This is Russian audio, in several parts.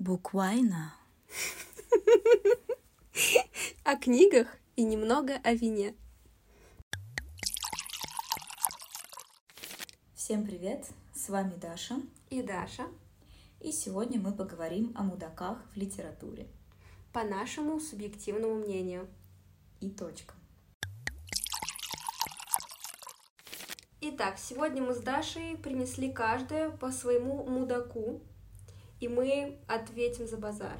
Буквально. О книгах и немного о вине. Всем привет, с вами Даша и Даша. И сегодня мы поговорим о мудаках в литературе. По нашему субъективному мнению. И точка. Итак, сегодня мы с Дашей принесли каждая по своему мудаку, и мы ответим за базар.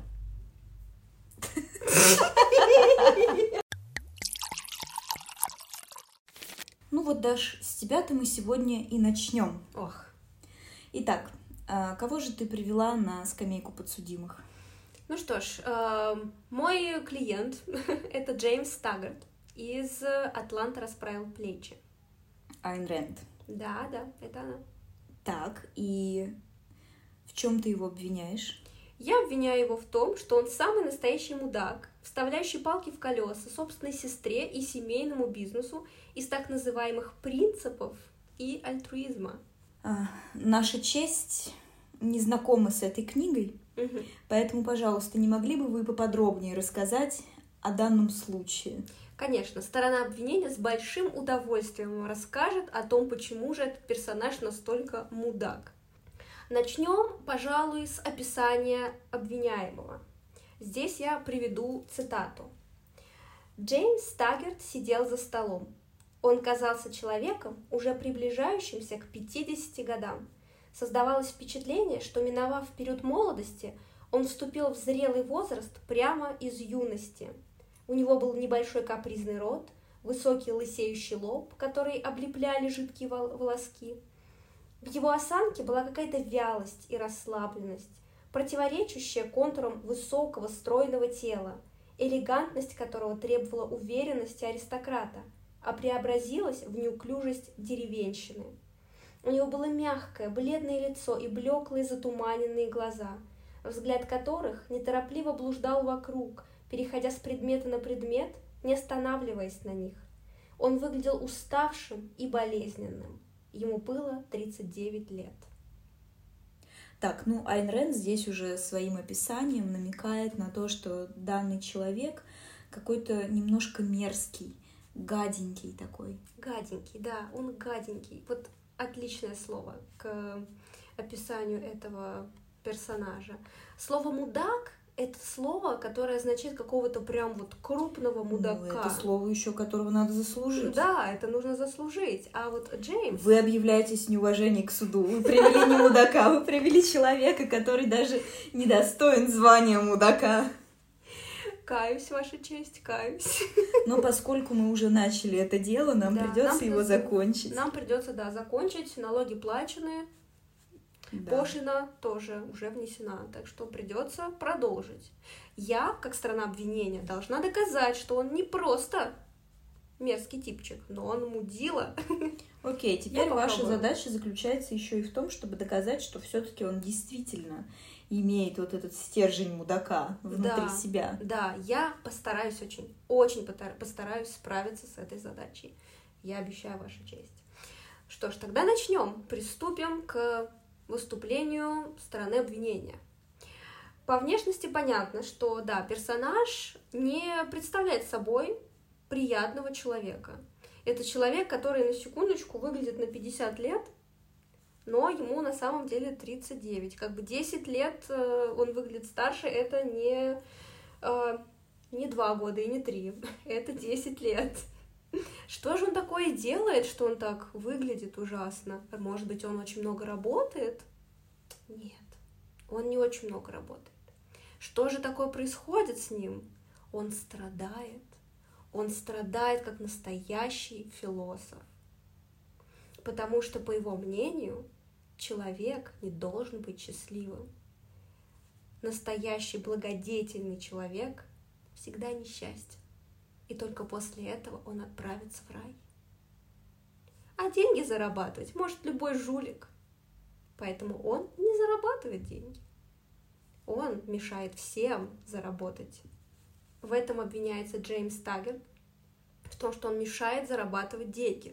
Ну вот, Даш, с тебя-то мы сегодня и начнем. Ох. Итак, кого же ты привела на скамейку подсудимых? Ну что ж, мой клиент — это Джеймс Таггарт из «Атлант расправил плечи». Айн Рэнд. Да, это она. Так, и в чем ты его обвиняешь? Я обвиняю его в том, что он самый настоящий мудак, вставляющий палки в колеса собственной сестре и семейному бизнесу из так называемых принципов и альтруизма. Наша честь не знакома с этой книгой, поэтому, пожалуйста, не могли бы вы поподробнее рассказать о данном случае? Конечно, сторона обвинения с большим удовольствием расскажет о том, почему же этот персонаж настолько мудак. Начнем, пожалуй, с описания обвиняемого. Здесь я приведу цитату. Джеймс Таггарт сидел за столом. Он казался человеком, уже приближающимся к 50 годам. Создавалось впечатление, что, миновав период молодости, он вступил в зрелый возраст прямо из юности. У него был небольшой капризный рот, высокий лысеющий лоб, который облепляли жидкие волоски. В его осанке была какая-то вялость и расслабленность, противоречащая контурам высокого стройного тела, элегантность которого требовала уверенности аристократа, а преобразилась в неуклюжесть деревенщины. У него было мягкое, бледное лицо и блеклые затуманенные глаза, взгляд которых неторопливо блуждал вокруг, переходя с предмета на предмет, не останавливаясь на них. Он выглядел уставшим и болезненным. Ему было 39 лет. Так, ну Айн Рэнд здесь уже своим описанием намекает на то, что данный человек какой-то немножко мерзкий, гаденький такой. Гаденький, да, он гаденький. Вот отличное слово к описанию этого персонажа. Слово «мудак» — это слово, которое означает какого-то прям вот крупного мудака. Ну, это слово еще, которого надо заслужить. Да, это нужно заслужить. А вот Джеймс... Вы объявляетесь неуважением к суду. Вы привели не мудака, вы привели человека, который даже недостоин звания мудака. Каюсь, Ваша честь, каюсь. Но поскольку мы уже начали это дело, нам придется его закончить. Нам придется, да, закончить. Налоги плачены. Да. Пошлина тоже уже внесена, так что придется продолжить. Я, как сторона обвинения, должна доказать, что он не просто мерзкий типчик, но он мудила. Окей, теперь ваша задача заключается еще и в том, чтобы доказать, что все-таки он действительно имеет вот этот стержень мудака внутри себя. Да, я постараюсь очень постараюсь справиться с этой задачей. Я обещаю, Ваша честь. Что ж, тогда начнем. Приступим к выступлению стороны обвинения. По внешности понятно, что, да, персонаж не представляет собой приятного человека. Это человек, который на секундочку выглядит на 50 лет, но ему на самом деле 39. Как бы 10 лет он выглядит старше, это не 2 года и не 3, это 10 лет. Что же он такое делает, что он так выглядит ужасно? Может быть, он очень много работает? Нет, он не очень много работает. Что же такое происходит с ним? Он страдает. Он страдает, как настоящий философ. Потому что, по его мнению, человек не должен быть счастливым. Настоящий благодетельный человек всегда несчастен. И только после этого он отправится в рай. А деньги зарабатывать может любой жулик. Поэтому он не зарабатывает деньги. Он мешает всем заработать. В этом обвиняется Джеймс Таггарт, в том, что он мешает зарабатывать деньги.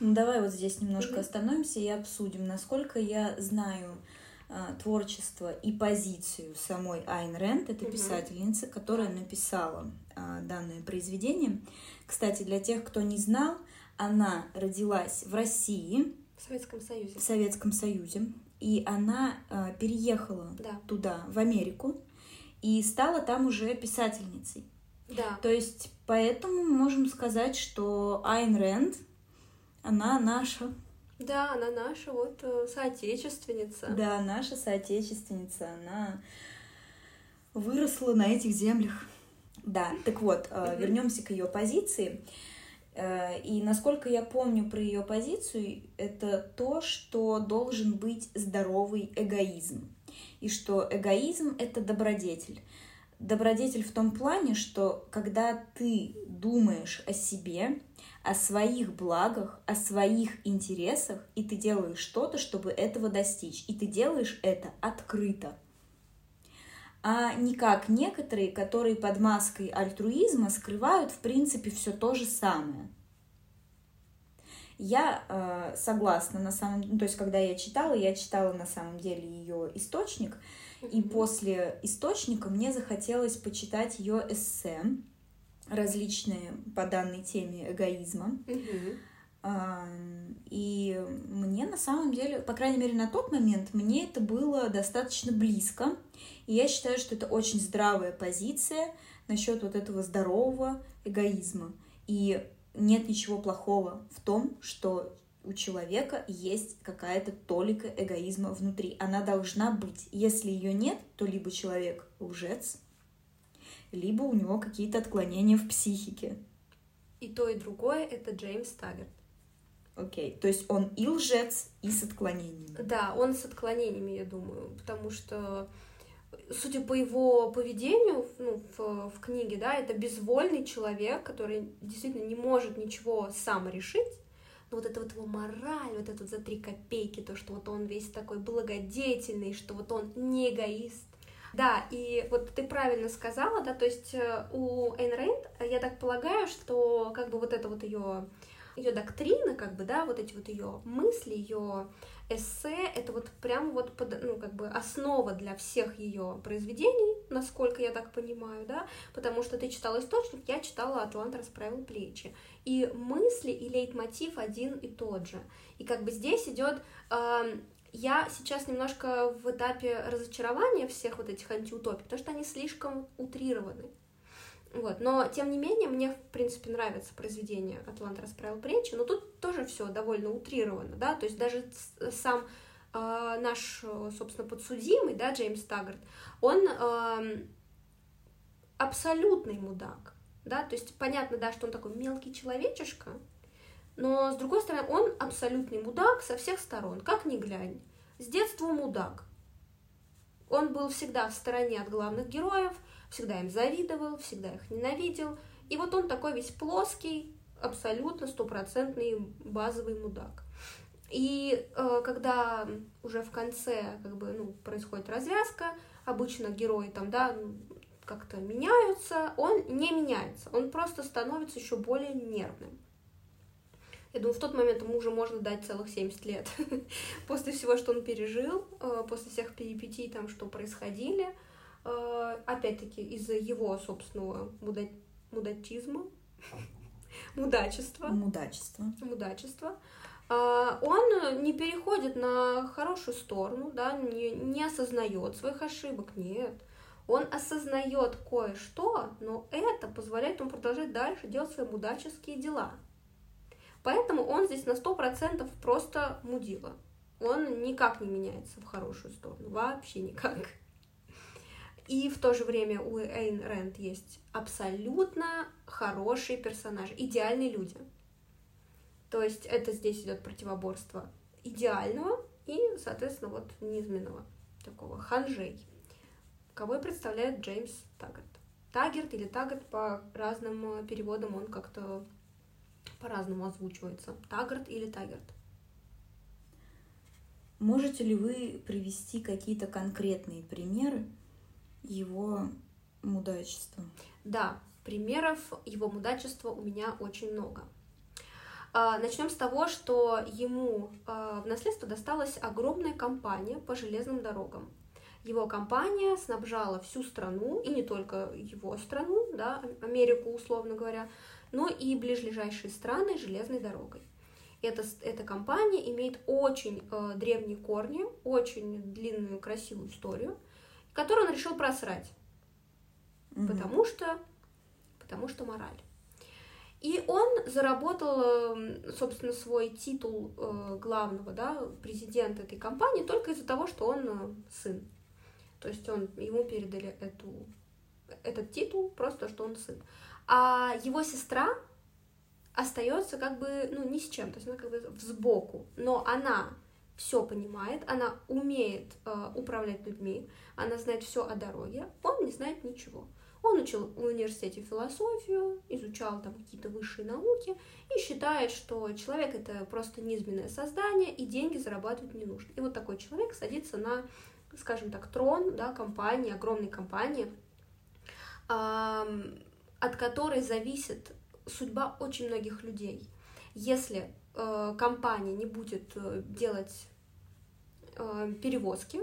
Ну, давай вот здесь немножко остановимся и обсудим. Насколько я знаю творчество и позицию самой Айн Рэнд, это писательница, которая написала данное произведение. Кстати, для тех, кто не знал, она родилась в России, в Советском Союзе, и она переехала туда, в Америку, и стала там уже писательницей. Да. То есть, поэтому можем сказать, что Айн Рэнд, она наша. Да, она наша вот соотечественница. Да, наша соотечественница, она выросла на этих землях. Да, так вот, вернемся к ее позиции. И насколько я помню про ее позицию, это то, что должен быть здоровый эгоизм. И что эгоизм — это добродетель. Добродетель в том плане, что когда ты думаешь о себе, о своих благах, о своих интересах, и ты делаешь что-то, чтобы этого достичь, и ты делаешь это открыто. А не как некоторые, которые под маской альтруизма скрывают, в принципе, все то же самое. Я согласна, на самом деле, ну, то есть, когда я читала на самом деле ее источник, и после источника мне захотелось почитать ее эссе, различные по данной теме эгоизма. И мне на самом деле, по крайней мере на тот момент, мне это было достаточно близко. И я считаю, что это очень здравая позиция насчет вот этого здорового эгоизма. И нет ничего плохого в том, что у человека есть какая-то толика эгоизма внутри. Она должна быть. Если ее нет, то либо человек лжец, либо у него какие-то отклонения в психике. И то, и другое — это Джеймс Таггарт. Окей, то есть он и лжец, и с отклонениями. Да, он с отклонениями, я думаю, потому что, судя по его поведению в книге, да, это безвольный человек, который действительно не может ничего сам решить. Но вот эта вот его мораль, вот этот за 3 копейки, то, что вот он весь такой благодетельный, что вот он не эгоист. Да, и вот ты правильно сказала, да, то есть у Айн Рэнд, я так полагаю, что как бы вот это вот ее доктрина, как бы, да, вот эти вот ее мысли, ее эссе, это вот прям вот, как бы основа для всех ее произведений, насколько я так понимаю, да, потому что ты читала источник, я читала «Атлант расправил плечи», и мысли и лейтмотив один и тот же, и как бы здесь идет, я сейчас немножко в этапе разочарования всех вот этих антиутопий, потому что они слишком утрированы. Вот. Но, тем не менее, мне, в принципе, нравится произведение «Атлант расправил плечи», но тут тоже все довольно утрировано, да, то есть даже сам наш, собственно, подсудимый, да, Джеймс Таггарт, он абсолютный мудак, да, то есть понятно, да, что он такой мелкий человечишка, но, с другой стороны, он абсолютный мудак со всех сторон, как ни глянь, с детства мудак. Он был всегда в стороне от главных героев, всегда им завидовал, всегда их ненавидел. И вот он такой весь плоский, абсолютно стопроцентный базовый мудак. И когда уже в конце как бы, происходит развязка, обычно герои там, да, как-то меняются, он не меняется, он просто становится еще более нервным. Я думаю, в тот момент ему уже можно дать целых 70 лет. После всего, что он пережил, после всех перипетий, там, что происходили, опять-таки, из-за его собственного мудачества, он не переходит на хорошую сторону, да, не осознает своих ошибок, нет. Он осознает кое-что, но это позволяет ему продолжать дальше делать свои мудаческие дела. Поэтому он здесь на 100% просто мудила. Он никак не меняется в хорошую сторону, вообще никак. И в то же время у Айн Рэнд есть абсолютно хорошие персонажи, идеальные люди. То есть это здесь идет противоборство идеального и, соответственно, вот низменного такого ханжей, кого и представляет Джеймс Таггарт. Таггарт или Таггарт по разным переводам, он как-то по-разному озвучивается. Таггарт или Таггарт. Можете ли вы привести какие-то конкретные примеры его мудачества? Да, примеров его мудачества у меня очень много. Начнем с того, что ему в наследство досталась огромная компания по железным дорогам. Его компания снабжала всю страну, и не только его страну, да, Америку, условно говоря, но и ближайшие страны железной дорогой. Эта компания имеет очень древние корни, очень длинную красивую историю, которую он решил просрать, потому что мораль. И он заработал, собственно, свой титул главного, да, президента этой компании только из-за того, что он сын. То есть ему передали этот титул просто, что он сын. А его сестра остается как бы, ну, ни с чем, то есть она как бы сбоку, но она все понимает, она умеет управлять людьми, она знает все о дороге, он не знает ничего. Он учил в университете философию, изучал там какие-то высшие науки и считает, что человек — это просто низменное создание, и деньги зарабатывать не нужно. И вот такой человек садится на, скажем так, трон, да, компании, огромной компании, от которой зависит судьба очень многих людей. Если компания не будет делать перевозки,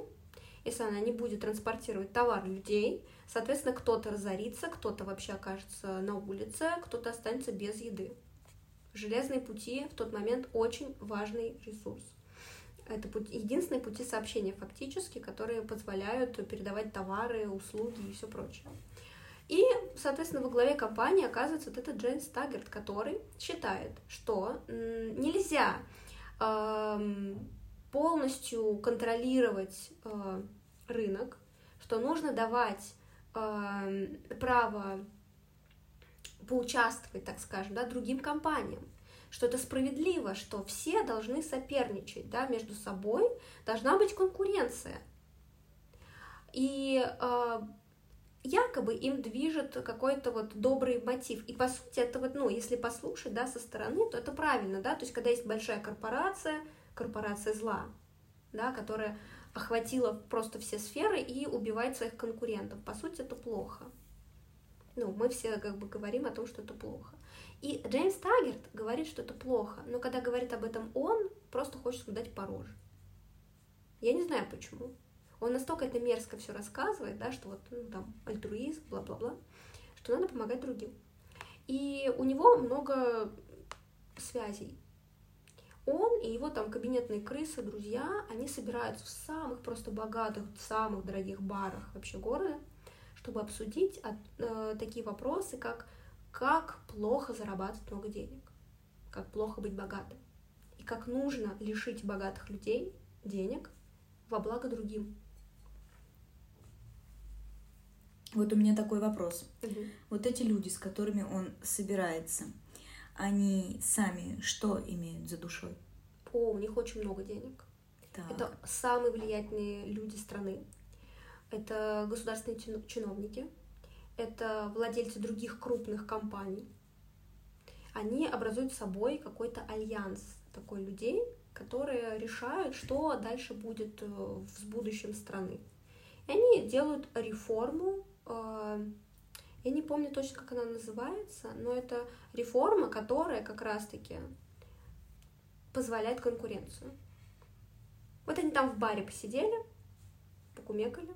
если она не будет транспортировать товар людей, соответственно, кто-то разорится, кто-то вообще окажется на улице, кто-то останется без еды. Железные пути в тот момент очень важный ресурс. Это единственные пути сообщения фактически, которые позволяют передавать товары, услуги и все прочее. И, соответственно, во главе компании оказывается вот этот Джеймс Таггарт, который считает, что нельзя полностью контролировать рынок, что нужно давать право поучаствовать, так скажем, да, другим компаниям, что это справедливо, что все должны соперничать, да, между собой, должна быть конкуренция. И якобы им движет какой-то вот добрый мотив. И, по сути, это вот, ну, если послушать, да, со стороны, то это правильно, да, то есть когда есть большая корпорация зла, да, которая охватила просто все сферы и убивает своих конкурентов. По сути, это плохо. Ну, мы все как бы говорим о том, что это плохо. И Джеймс Таггарт говорит, что это плохо, но когда говорит об этом он, просто хочется дать по роже. Я не знаю, почему. Он настолько это мерзко все рассказывает, да, что вот, ну, там, альтруизм, бла-бла-бла, что надо помогать другим. И у него много связей. Он и его там кабинетные крысы, друзья, они собираются в самых просто богатых, самых дорогих барах вообще города, чтобы обсудить такие вопросы, как плохо зарабатывать много денег, как плохо быть богатым, и как нужно лишить богатых людей денег во благо другим. Вот у меня такой вопрос. Угу. Вот эти люди, с которыми он собирается, они сами что имеют за душой? У них очень много денег. Так. Это самые влиятельные люди страны. Это государственные чиновники. Это владельцы других крупных компаний. Они образуют собой какой-то альянс такой людей, которые решают, что дальше будет в будущем страны. И они делают реформу. Я не помню точно, как она называется, но это реформа, которая как раз-таки позволяет конкуренцию. Вот они там в баре посидели, покумекали,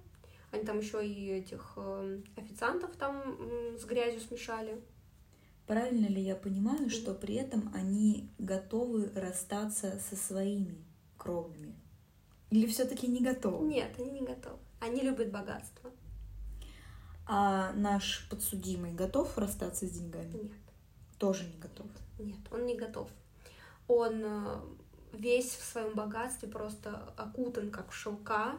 они там еще и этих официантов там с грязью смешали. Правильно ли я понимаю, что при этом они готовы расстаться со своими кровными? Или все-таки не готовы? Нет, они не готовы. Они любят богатство. А наш подсудимый готов расстаться с деньгами? Нет. Тоже не готов? Нет, он не готов. Он весь в своем богатстве просто окутан как в шелка.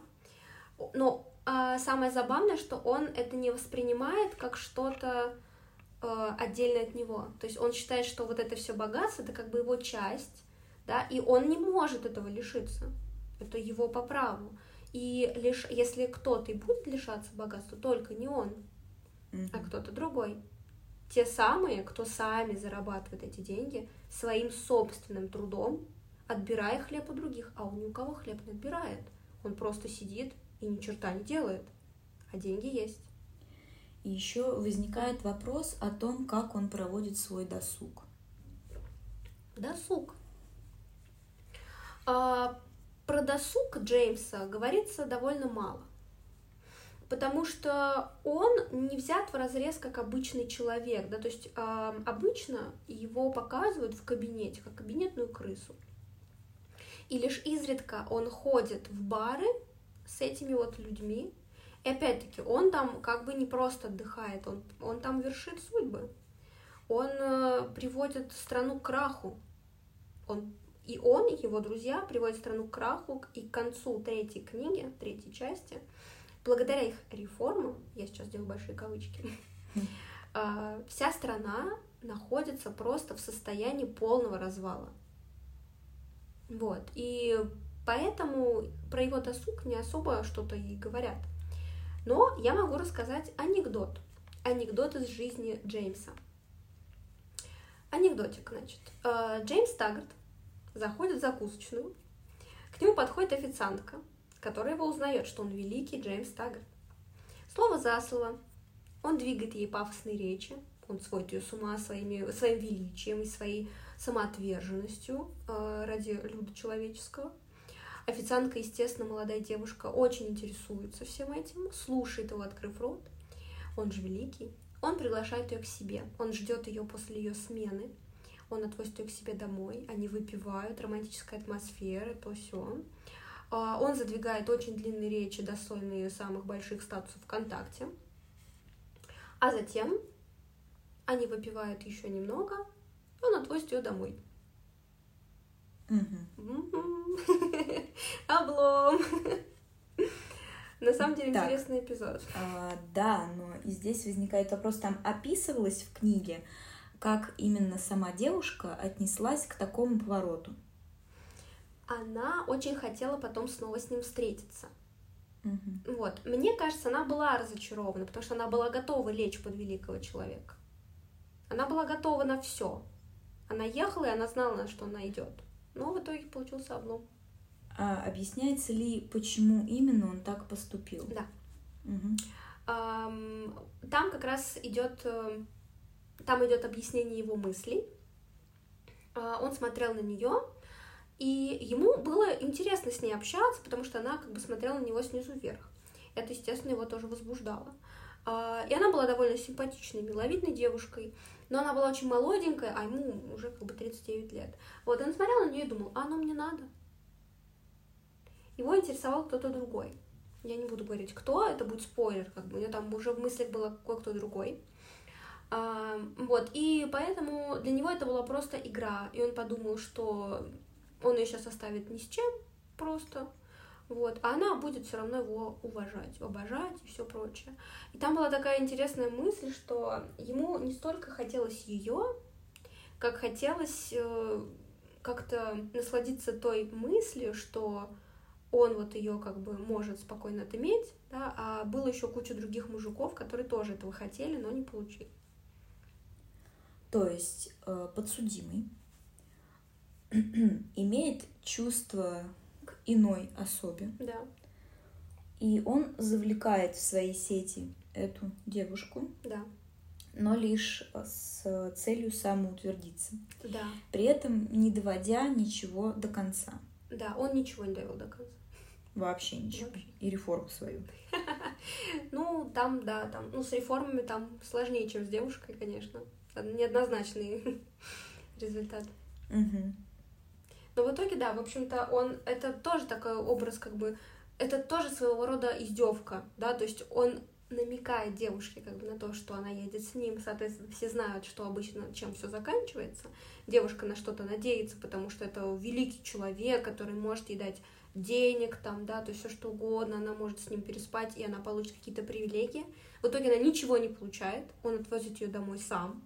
Но самое забавное, что он это не воспринимает как что-то отдельно от него. То есть он считает, что вот это все богатство, это как бы его часть, да, и он не может этого лишиться. Это его по праву. И лишь если кто-то и будет лишаться богатства, только не он, а кто-то другой. Те самые, кто сами зарабатывает эти деньги своим собственным трудом, отбирая хлеб у других. А он ни у кого хлеб не отбирает. Он просто сидит и ни черта не делает. А деньги есть. И еще возникает вопрос о том, как он проводит свой досуг. Досуг. Про досуг Джеймса говорится довольно мало, потому что он не взят в разрез как обычный человек, да, то есть обычно его показывают в кабинете, как кабинетную крысу, и лишь изредка он ходит в бары с этими вот людьми, и опять-таки он там как бы не просто отдыхает, он там вершит судьбы, он приводит страну к краху, и его друзья приводят страну к краху, и к концу третьей книги, третьей части, благодаря их реформам, я сейчас делаю большие кавычки, вся страна находится просто в состоянии полного развала. Вот, и поэтому про его досуг не особо что-то и говорят. Но я могу рассказать анекдот. Анекдот из жизни Джеймса. Анекдотик, значит. Джеймс Таггарт заходит в закусочную, к нему подходит официантка, которая его узнает, что он великий Джеймс Таггарт. Слово за слово, он двигает ей пафосные речи, он сводит ее с ума своим величием и своей самоотверженностью ради люда человеческого. Официантка, естественно, молодая девушка, очень интересуется всем этим, слушает его, открыв рот. Он же великий. Он приглашает ее к себе, он ждет ее после ее смены, он отвозит ее к себе домой, они выпивают, романтическая атмосфера, то-сё. Он задвигает очень длинные речи, достойные самых больших статусов ВКонтакте. А затем они выпивают еще немного, и он отвозит ее домой. Облом! На самом деле интересный эпизод. Да, но и здесь возникает вопрос, там описывалось в книге, как именно сама девушка отнеслась к такому повороту. Она очень хотела потом снова с ним встретиться. Угу. Вот. Мне кажется, она была разочарована, потому что она была готова лечь под великого человека. Она была готова на все. Она ехала, и она знала, на что она идет. Но в итоге получился облом. А объясняется ли, почему именно он так поступил? Да. Угу. Там как раз идет объяснение его мыслей. Он смотрел на нее. И ему было интересно с ней общаться, потому что она как бы смотрела на него снизу вверх. Это, естественно, его тоже возбуждало. И она была довольно симпатичной, миловидной девушкой, но она была очень молоденькая, а ему уже как бы 39 лет. Вот, он смотрел на нее и думал, оно мне надо. Его интересовал кто-то другой. Я не буду говорить, кто, это будет спойлер, как бы, у него там уже в мыслях было кое-кто другой. Вот, и поэтому для него это была просто игра, и он подумал, что... Он ее сейчас оставит ни с чем просто, вот, а она будет все равно его уважать, обожать и все прочее. И там была такая интересная мысль, что ему не столько хотелось ее, как хотелось как-то насладиться той мыслью, что он вот ее как бы может спокойно отыметь, да, а было еще куча других мужиков, которые тоже этого хотели, но не получили. То есть подсудимый имеет чувство к иной особе. Да. И он завлекает в свои сети эту девушку. Да. Но лишь с целью самоутвердиться. Да. При этом не доводя ничего до конца. Да, он ничего не довел до конца. Вообще ничего. Вообще. И реформу свою. Ну, там, да, там. Ну, с реформами там сложнее, чем с девушкой, конечно. Неоднозначный результат. Угу. Но в итоге, да, в общем-то, он, это тоже такой образ, как бы, это тоже своего рода издевка, да, то есть он намекает девушке, как бы, на то, что она едет с ним, соответственно, все знают, что обычно, чем все заканчивается, девушка на что-то надеется, потому что это великий человек, который может ей дать денег, там, да, то есть все что угодно, она может с ним переспать, и она получит какие-то привилегии, в итоге она ничего не получает, он отвозит ее домой сам.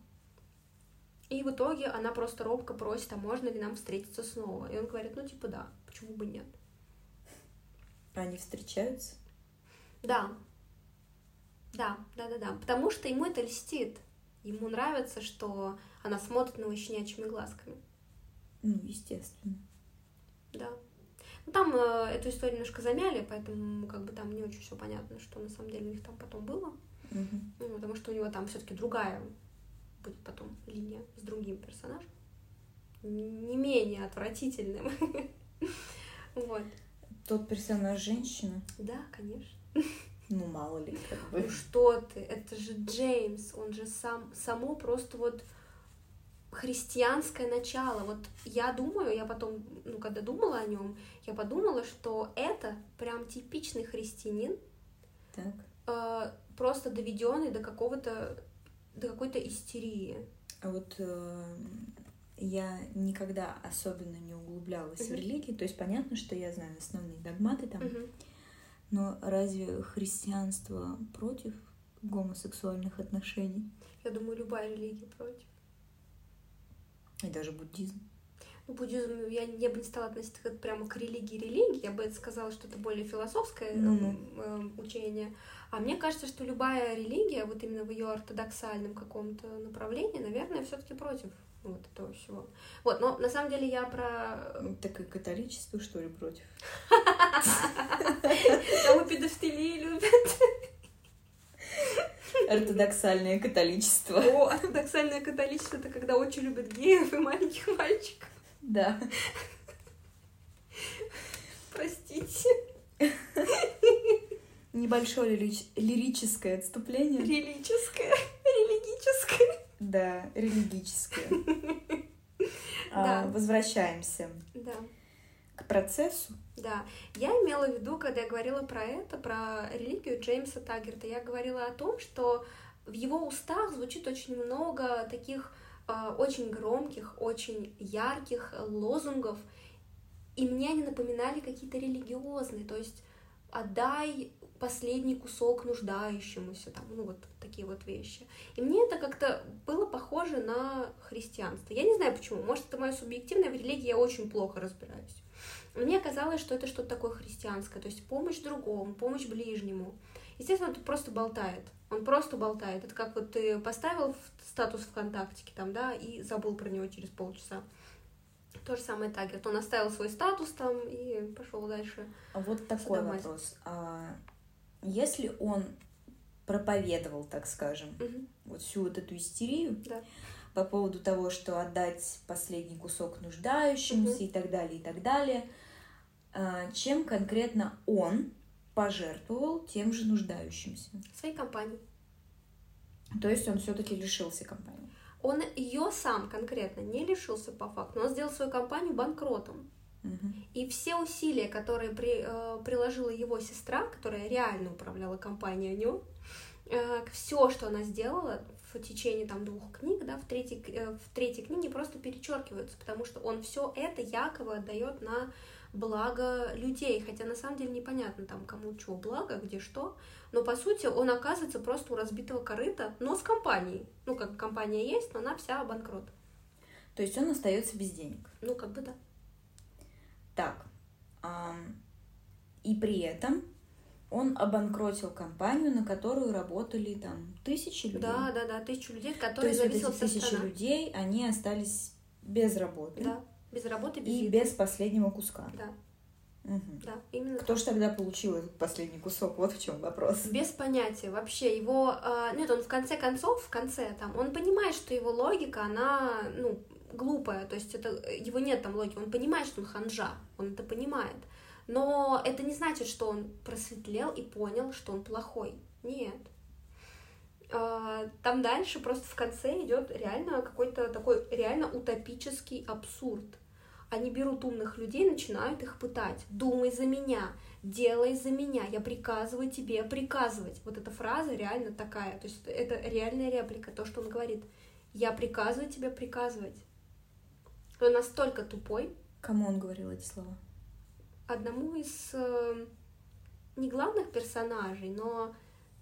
И в итоге она просто робко просит, а можно ли нам встретиться снова? И он говорит, ну типа да, почему бы нет? Они встречаются? Да. Потому что ему это льстит. Ему нравится, что она смотрит на него щенячьими глазками. Ну, естественно. Да. Ну, там эту историю немножко замяли, поэтому как бы там не очень все понятно, что на самом деле у них там потом было. Угу. Ну, потому что у него там все-таки другая будет потом линия с другим персонажем. не менее отвратительным. Вот. Тот персонаж женщина? Да, конечно. Ну, мало ли, как бы. Ну что ты, это же Джеймс, он же само просто вот христианское начало. Вот я думаю, я потом, когда думала о нем, я подумала, что это прям типичный христианин, так. Просто доведенный до какой-то истерии. А вот я никогда особенно не углублялась в религии, то есть понятно, что я знаю основные догматы там, но разве христианство против гомосексуальных отношений? Я думаю, любая религия против. И даже буддизм. Ну, буддизм, я бы не стала относиться прямо к религии, я бы это сказала, что это более философское учение. А мне кажется, что любая религия, вот именно в ее ортодоксальном каком-то направлении, наверное, все-таки против вот этого всего. Вот, но на самом деле я про... Так и католичество, что ли, против? Там и педофилии любят. Ортодоксальное католичество. О, ортодоксальное католичество — это когда очень любят геев и маленьких мальчиков. Да. Простите. Небольшое лирическое отступление. Религическое. Да, религическое. Да. Возвращаемся. Да. К процессу? Да. Я имела в виду, когда я говорила про это, про религию Джеймса Таггарта, я говорила о том, что в его устах звучит очень много таких очень громких, очень ярких лозунгов, и мне они напоминали какие-то религиозные, то есть «отдай последний кусок нуждающемуся», там, вот такие вот вещи. И мне это как-то было похоже на христианство. Я не знаю почему, может, это мое субъективное, в религии я очень плохо разбираюсь. Мне казалось, что это что-то такое христианское, то есть помощь другому, помощь ближнему. Естественно, он просто болтает. Он просто болтает. Это как вот ты поставил статус ВКонтактике там, да, и забыл про него через полчаса. То же самое Таггарт. Он оставил свой статус там и пошел дальше. Вот такой вопрос. А если он проповедовал, так скажем, вот всю вот эту истерию, да, по поводу того, что отдать последний кусок нуждающимся и так далее, чем конкретно он пожертвовал тем же нуждающимся? Своей компанией. То есть он все-таки лишился компании? Он ее сам конкретно не лишился по факту, но он сделал свою компанию банкротом. И все усилия, которые приложила его сестра, которая реально управляла компанией у него, все, что она сделала в течение там 2 книг, да, в третьей книге просто перечеркиваются, потому что он все это якобы отдает на благо людей, хотя на самом деле непонятно там кому чего благо, где что, но по сути он оказывается просто у разбитого корыта, но с компанией, как компания есть, но она вся банкрот. То есть он остается без денег? Да. Так, и при этом он обанкротил компанию, на которую работали там 1000 людей. Да, 1000 людей, которые зависели от страны. То есть 1000 людей, они остались без работы. Да, без работы, без еды. И без последнего куска. Да. Угу. Да, именно. Кто же тогда получил этот последний кусок? Вот в чем вопрос. Без понятия вообще. Его, он в конце он понимает, что его логика, она, глупая, то есть это, его нет там логики, он понимает, что он ханжа, он это понимает, но это не значит, что он просветлел и понял, что он плохой, нет. Там дальше просто в конце идет реально какой-то такой реально утопический абсурд. Они берут умных людей, начинают их пытать. «Думай за меня, делай за меня, я приказываю тебе приказывать». Вот эта фраза реально такая, то есть это реальная реплика, то, что он говорит. «Я приказываю тебе приказывать». Он настолько тупой. Кому он говорил эти слова? Одному из не главных персонажей, но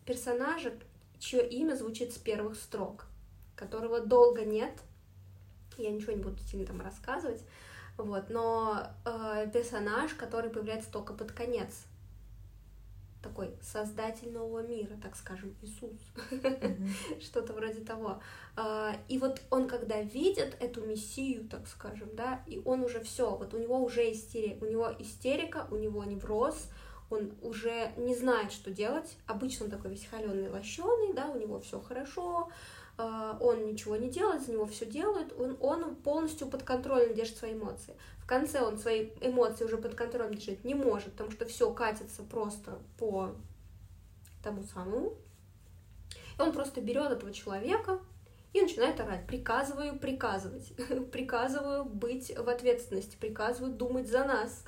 персонажа, чье имя звучит с первых строк, которого долго нет. Я ничего не буду сильно там рассказывать. Вот, но персонаж, который появляется только под конец. Такой создатель нового мира, так скажем, Иисус, что-то вроде того. И вот он, когда видит эту мессию, так скажем, да, и он уже все, вот у него уже истерика, у него невроз, он уже не знает, что делать. Обычно он такой весь холёный, лощёный, да, у него все хорошо, он ничего не делает, за него все делают, он полностью под контролем держит свои эмоции. В конце он свои эмоции уже под контролем держать не может, потому что все катится просто по тому самому. И он просто берет этого человека и начинает орать. Приказываю приказывать, приказываю быть в ответственности, приказываю думать за нас.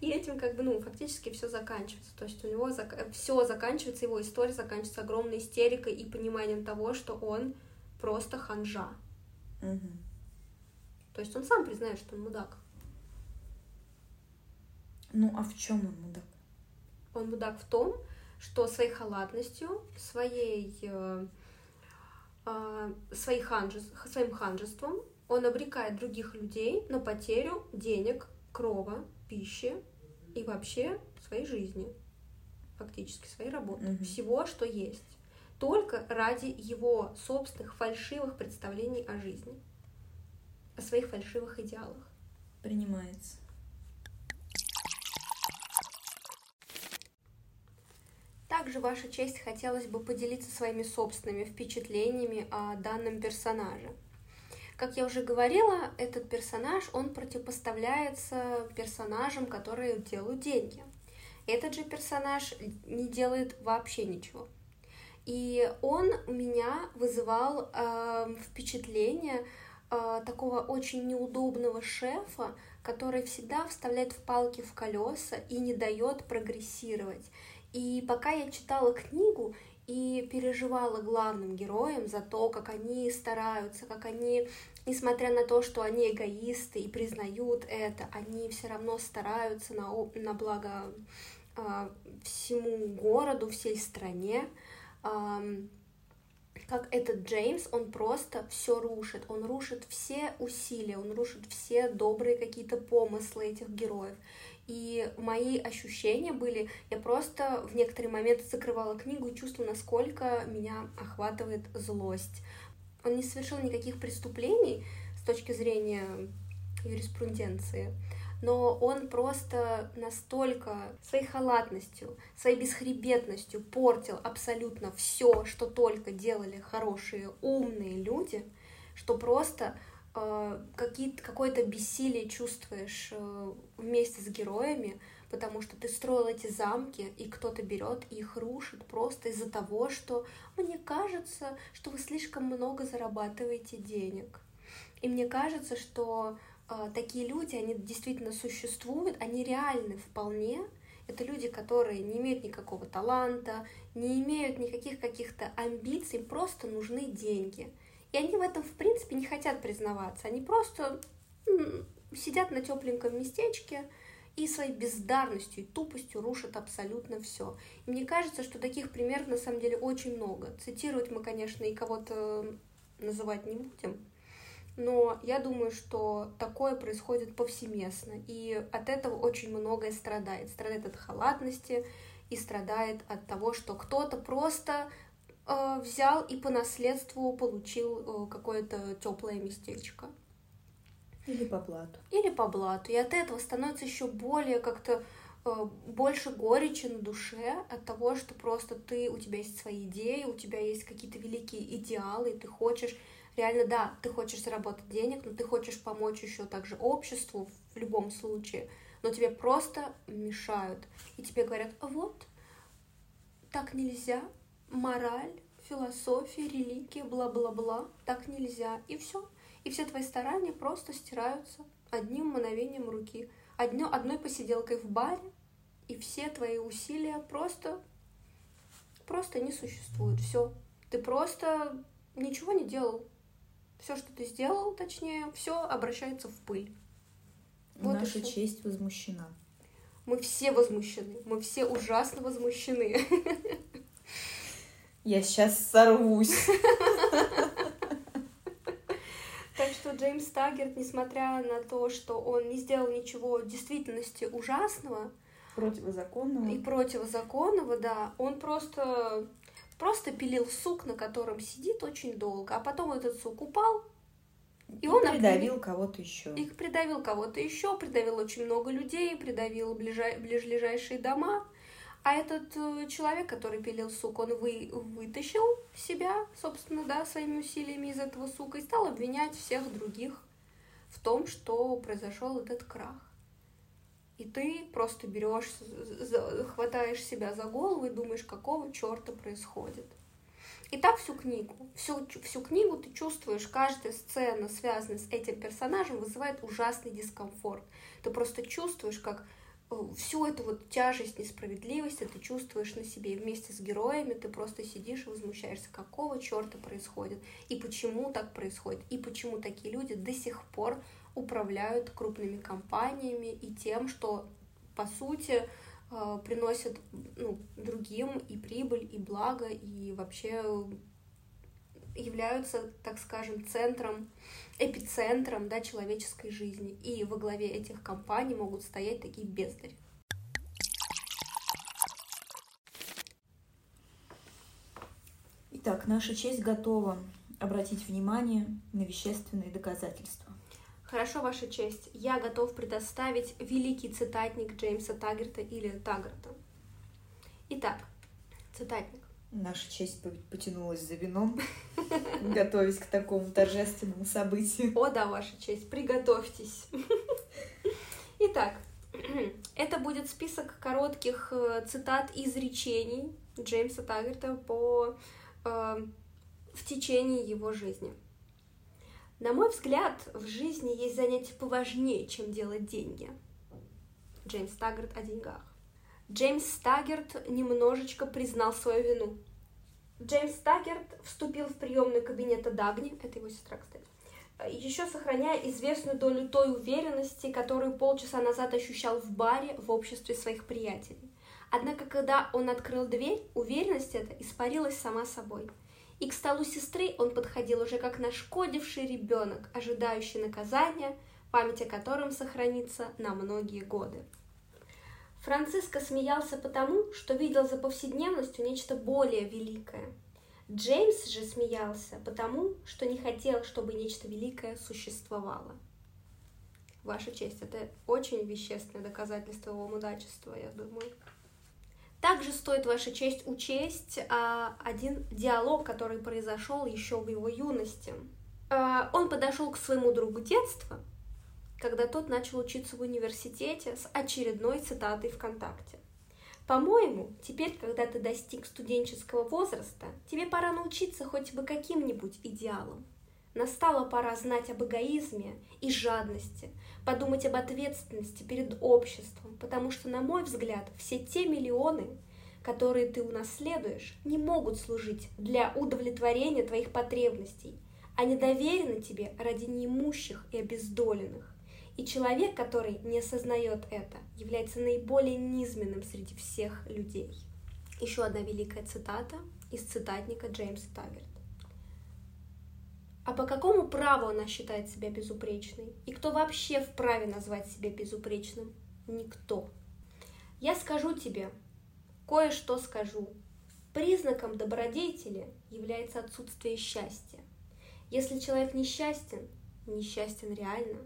И этим фактически все заканчивается. То есть у него все заканчивается, его история заканчивается огромной истерикой и пониманием того, что он просто ханжа. Угу. То есть он сам признает, что он мудак. Ну а в чем он мудак? Он мудак в том, что своей халатностью, своим ханжеством он обрекает других людей на потерю денег, крова, пищи и вообще своей жизни, фактически своей работы, всего, что есть, только ради его собственных фальшивых представлений о жизни, о своих фальшивых идеалах. Принимается. Также, Ваша честь, хотелось бы поделиться своими собственными впечатлениями о данном персонаже. Как я уже говорила, этот персонаж, он противопоставляется персонажам, которые делают деньги. Этот же персонаж не делает вообще ничего. И он у меня вызывал впечатление такого очень неудобного шефа, который всегда вставляет палки в колеса и не дает прогрессировать. И пока я читала книгу и переживала главным героям за то, как они стараются, как они, несмотря на то, что они эгоисты и признают это, они все равно стараются на благо всему городу, всей стране. Как этот Джеймс, он просто все рушит, он рушит все усилия, он рушит все добрые какие-то помыслы этих героев. И мои ощущения были, я просто в некоторые моменты закрывала книгу и чувствовала, насколько меня охватывает злость. Он не совершил никаких преступлений с точки зрения юриспруденции, но он просто настолько своей халатностью, своей бесхребетностью портил абсолютно все, что только делали хорошие, умные люди, что просто какое-то бессилие чувствуешь вместе с героями, потому что ты строил эти замки, и кто-то берет и их рушит просто из-за того, что мне кажется, что вы слишком много зарабатываете денег. И мне кажется, что такие люди, они действительно существуют, они реальны вполне. Это люди, которые не имеют никакого таланта, не имеют никаких каких-то амбиций, просто нужны деньги. И они в этом, в принципе, не хотят признаваться. Они просто сидят на тепленьком местечке и своей бездарностью и тупостью рушат абсолютно все. И мне кажется, что таких примеров на самом деле очень много. Цитировать мы, конечно, и кого-то называть не будем, но я думаю, что такое происходит повсеместно, и от этого очень многое страдает. Страдает от халатности и страдает от того, что кто-то просто взял и по наследству получил какое-то теплое местечко. Или по блату. И от этого становится еще более как-то больше горечи на душе от того, что просто у тебя есть свои идеи, у тебя есть какие-то великие идеалы, и ты хочешь реально, да, ты хочешь заработать денег, но ты хочешь помочь еще также обществу в любом случае, но тебе просто мешают. И тебе говорят: вот, так нельзя, мораль, философия, религия, бла-бла-бла, так нельзя, и все. И все твои старания просто стираются одним мановением руки, одной посиделкой в баре, и все твои усилия просто не существуют. Все, ты просто ничего не делал. Все, что ты сделал, точнее, все обращается в пыль. Вот наша честь возмущена. Мы все возмущены, мы все ужасно возмущены. Я сейчас сорвусь. Так что Джеймс Таггарт, несмотря на то, что он не сделал ничего в действительности ужасного, противозаконного, да, он просто пилил сук, на котором сидит очень долго, а потом этот сук упал, и он придавил кого-то еще. Их придавил кого-то еще, придавил очень много людей, придавил ближайшие дома. А этот человек, который пилил сук, он вытащил себя, собственно, да, своими усилиями из этого сука и стал обвинять всех других в том, что произошел этот крах. И ты просто берешь, хватаешь себя за голову и думаешь, какого черта происходит. И так всю книгу. Всю книгу ты чувствуешь, каждая сцена, связанная с этим персонажем, вызывает ужасный дискомфорт. Ты просто чувствуешь, как всю эту вот тяжесть, несправедливость ты чувствуешь на себе. И вместе с героями ты просто сидишь и возмущаешься, какого черта происходит, и почему так происходит, и почему такие люди до сих пор управляют крупными компаниями и тем, что, по сути, приносят, ну, другим и прибыль, и благо, и вообще являются, так скажем, центром, эпицентром, да, человеческой жизни. И во главе этих компаний могут стоять такие бездари. Итак, наша честь готова обратить внимание на вещественные доказательства. Хорошо, Ваша честь. Я готов предоставить великий цитатник Джеймса Таггарта или Таггарта. Итак, цитатник. Наша честь потянулась за вином, готовясь к такому торжественному событию. О да, Ваша честь, приготовьтесь. Итак, это будет список коротких цитат из речений Джеймса Таггарта в течение его жизни. На мой взгляд, в жизни есть занятие поважнее, чем делать деньги. Джеймс Таггарт о деньгах. Джеймс Таггарт немножечко признал свою вину. Джеймс Таггарт вступил в приемную кабинета Дагни, это его сестра, кстати, еще сохраняя известную долю той уверенности, которую полчаса назад ощущал в баре в обществе своих приятелей. Однако, когда он открыл дверь, уверенность эта испарилась сама собой. И к столу сестры он подходил уже как нашкодивший ребенок, ожидающий наказания, память о котором сохранится на многие годы. Франциско смеялся потому, что видел за повседневностью нечто более великое. Джеймс же смеялся потому, что не хотел, чтобы нечто великое существовало. Ваша честь, это очень вещественное доказательство его мудачества, я думаю. Также стоит, Ваша честь, учесть один диалог, который произошел еще в его юности. Он подошел к своему другу детства, когда тот начал учиться в университете, с очередной цитатой ВКонтакте. «По-моему, теперь, когда ты достиг студенческого возраста, тебе пора научиться хоть бы каким-нибудь идеалам. Настала пора знать об эгоизме и жадности, подумать об ответственности перед обществом, потому что, на мой взгляд, все те миллионы, которые ты унаследуешь, не могут служить для удовлетворения твоих потребностей. Они доверены тебе ради неимущих и обездоленных. И человек, который не осознает это, является наиболее низменным среди всех людей». Еще одна великая цитата из цитатника Джеймса Таггарта. А по какому праву она считает себя безупречной? И кто вообще вправе назвать себя безупречным? Никто. Я скажу тебе, кое-что скажу. Признаком добродетели является отсутствие счастья. Если человек несчастен, несчастен реально,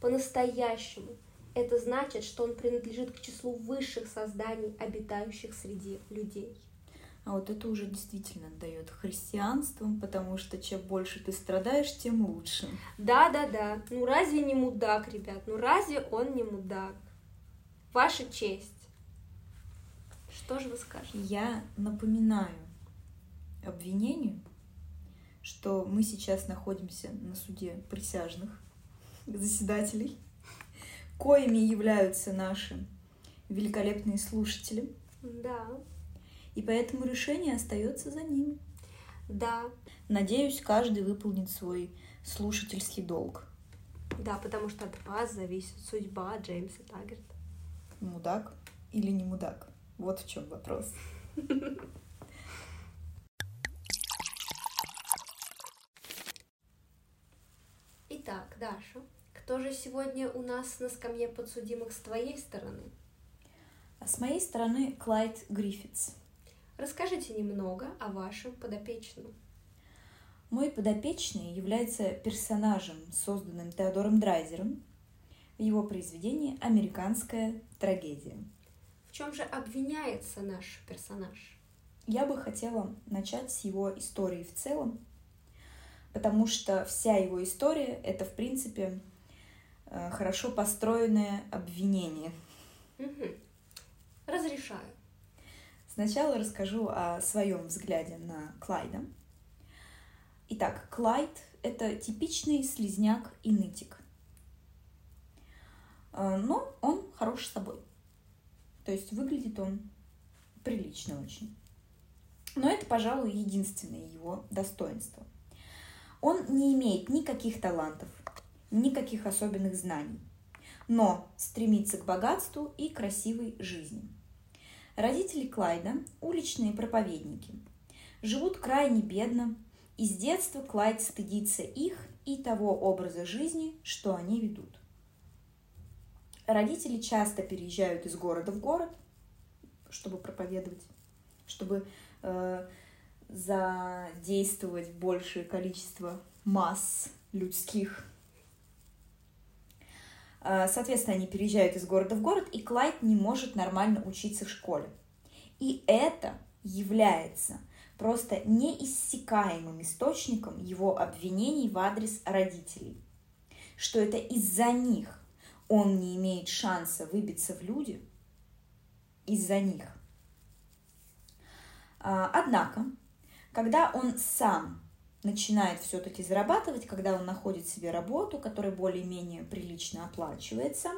по-настоящему, это значит, что он принадлежит к числу высших созданий, обитающих среди людей. А вот это уже действительно дает христианством, потому что чем больше ты страдаешь, тем лучше. Да. Ну разве не мудак, ребят? Ну разве он не мудак? Ваша честь. Что же вы скажете? Я напоминаю обвинению, что мы сейчас находимся на суде присяжных заседателей, коими являются наши великолепные слушатели. Да. И поэтому решение остается за ними. Да. Надеюсь, каждый выполнит свой слушательский долг. Да, потому что от вас зависит судьба Джеймса Таггарта. Мудак или не мудак? Вот в чем вопрос. Итак, Даша, кто же сегодня у нас на скамье подсудимых с твоей стороны? А с моей стороны Клайд Грифитс. Расскажите немного о вашем подопечном. Мой подопечный является персонажем, созданным Теодором Драйзером в его произведении «Американская трагедия». В чем же обвиняется наш персонаж? Я бы хотела начать с его истории в целом, потому что вся его история — это, в принципе, хорошо построенное обвинение. Угу. Разрешаю. Сначала расскажу о своем взгляде на Клайда. Итак, Клайд — это типичный слизняк и нытик. Но он хорош собой. То есть выглядит он прилично очень. Но это, пожалуй, единственное его достоинство. Он не имеет никаких талантов, никаких особенных знаний, но стремится к богатству и красивой жизни. Родители Клайда – уличные проповедники. Живут крайне бедно, и с детства Клайд стыдится их и того образа жизни, что они ведут. Родители часто переезжают из города в город, чтобы проповедовать, чтобы задействовать большее количество масс людских. Соответственно, они переезжают из города в город, и Клайд не может нормально учиться в школе. И это является просто неиссякаемым источником его обвинений в адрес родителей, что это из-за них он не имеет шанса выбиться в люди, из-за них. Однако, когда он сам начинает все-таки зарабатывать, когда он находит себе работу, которая более-менее прилично оплачивается,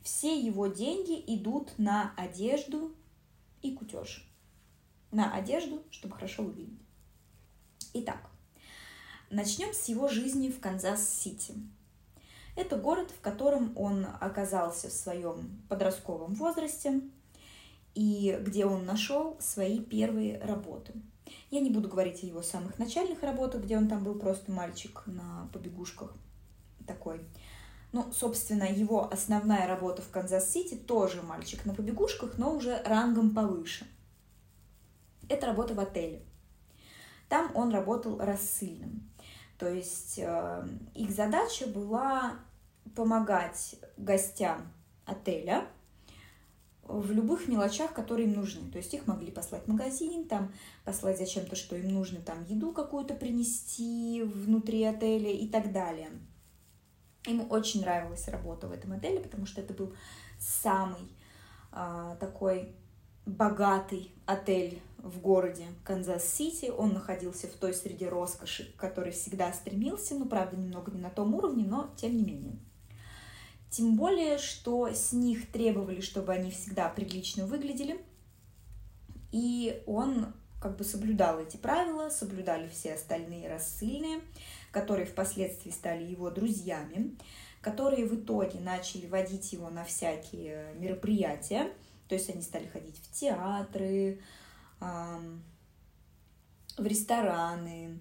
все его деньги идут на одежду и кутеж. На одежду, чтобы хорошо выглядеть. Итак, начнем с его жизни в Канзас-Сити. Это город, в котором он оказался в своем подростковом возрасте и где он нашел свои первые работы. Я не буду говорить о его самых начальных работах, где он там был просто мальчик на побегушках такой. Ну, собственно, его основная работа в Канзас-Сити тоже мальчик на побегушках, но уже рангом повыше. Это работа в отеле. Там он работал рассыльным. То есть их задача была помогать гостям отеля в любых мелочах, которые им нужны. То есть их могли послать в магазин, там, послать зачем-то, что им нужно, там, еду какую-то принести внутри отеля и так далее. Ему очень нравилась работа в этом отеле, потому что это был самый такой богатый отель в городе Канзас-Сити. Он находился в той среде роскоши, к которой всегда стремился, ну, правда, немного не на том уровне, но тем не менее. Тем более, что с них требовали, чтобы они всегда прилично выглядели, и он как бы соблюдал эти правила, соблюдали все остальные рассыльные, которые впоследствии стали его друзьями, которые в итоге начали водить его на всякие мероприятия, то есть они стали ходить в театры, в рестораны,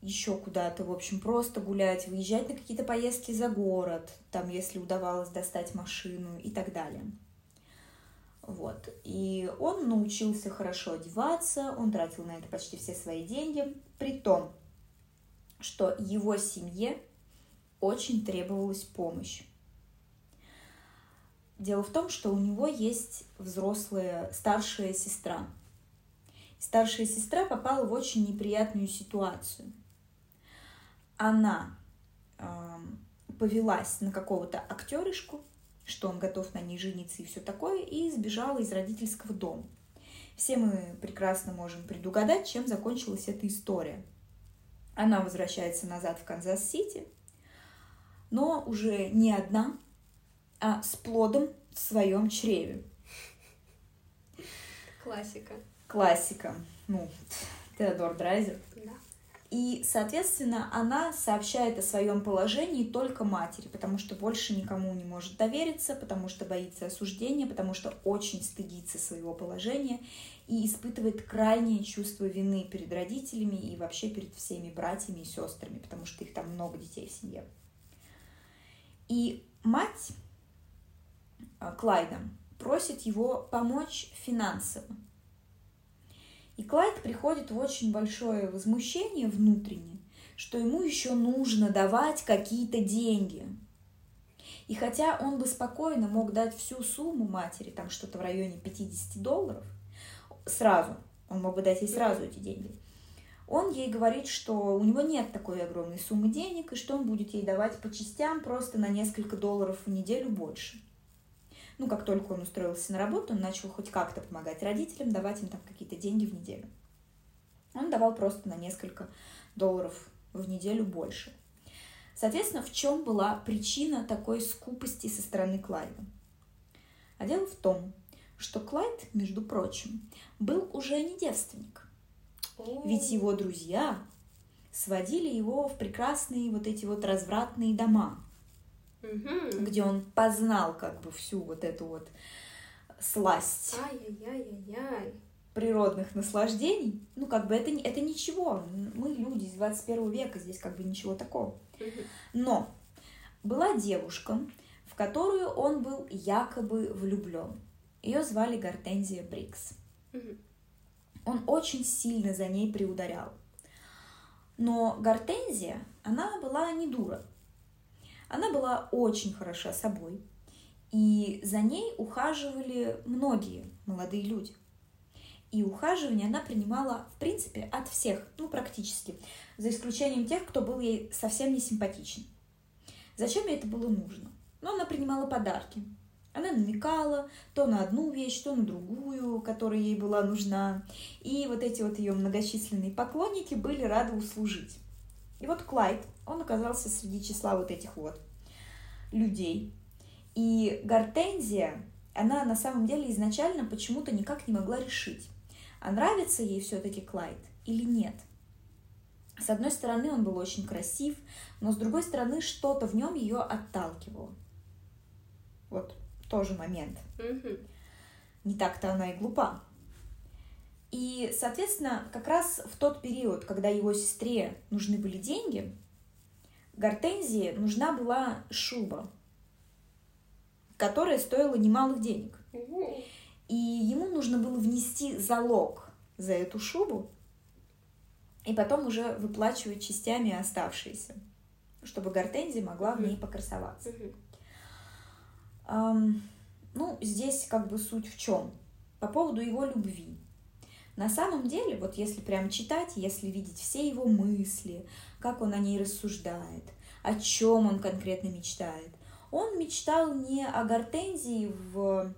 еще куда-то, в общем, просто гулять, выезжать на какие-то поездки за город, там, если удавалось достать машину и так далее. Вот. И он научился хорошо одеваться, он тратил на это почти все свои деньги, при том, что его семье очень требовалась помощь. Дело в том, что у него есть взрослая старшая сестра. Старшая сестра попала в очень неприятную ситуацию. Она повелась на какого-то актеришку, что он готов на ней жениться и все такое, и сбежала из родительского дома. Все мы прекрасно можем предугадать, чем закончилась эта история. Она возвращается назад в Канзас-Сити, но уже не одна, а с плодом в своем чреве. Классика. Классика. Ну, Теодор Драйзер. Да. И, соответственно, она сообщает о своем положении только матери, потому что больше никому не может довериться, потому что боится осуждения, потому что очень стыдится своего положения и испытывает крайнее чувство вины перед родителями и вообще перед всеми братьями и сестрами, потому что их там много детей в семье. И мать Клайда просит его помочь финансово. И Клайд приходит в очень большое возмущение внутреннее, что ему еще нужно давать какие-то деньги. И хотя он бы спокойно мог дать всю сумму матери, там что-то в районе $50, сразу, он мог бы дать ей сразу эти деньги, он ей говорит, что у него нет такой огромной суммы денег, и что он будет ей давать по частям просто на несколько $1 в неделю больше. Ну, как только он устроился на работу, он начал хоть как-то помогать родителям, давать им там какие-то деньги в неделю. Он давал просто на несколько $1 в неделю больше. Соответственно, в чем была причина такой скупости со стороны Клайда? А дело в том, что Клайд, между прочим, был уже не девственник. Ведь его друзья сводили его в прекрасные вот эти вот развратные дома, где он познал как бы всю вот эту вот сласть природных наслаждений. Ну, как бы это ничего. Мы люди из 21 века, здесь как бы ничего такого. Но была девушка, в которую он был якобы влюблен. Ее звали Гортензия Брикс. Он очень сильно за ней приударял. Но Гортензия, она была не дура. Она была очень хороша собой, и за ней ухаживали многие молодые люди. И ухаживание она принимала, в принципе, от всех, ну, практически, за исключением тех, кто был ей совсем не симпатичен. Зачем ей это было нужно? Но она принимала подарки. Она намекала то на одну вещь, то на другую, которая ей была нужна. И вот эти вот ее многочисленные поклонники были рады услужить. И вот Клайд, он оказался среди числа вот этих вот людей. И Гортензия, она на самом деле изначально почему-то никак не могла решить, а нравится ей все-таки Клайд или нет. С одной стороны, он был очень красив, но с другой стороны, что-то в нем ее отталкивало. Вот. Тоже момент. Не так-то она и глупа. И, соответственно, как раз в тот период, когда его сестре нужны были деньги, Гортензии нужна была шуба, которая стоила немалых денег. И ему нужно было внести залог за эту шубу и потом уже выплачивать частями оставшиеся, чтобы Гортензия могла в ней покрасоваться. Ну, здесь как бы суть в чем? По поводу его любви. На самом деле, вот если прям читать, если видеть все его мысли, как он о ней рассуждает, о чем он конкретно мечтает, он мечтал не о Гортензии в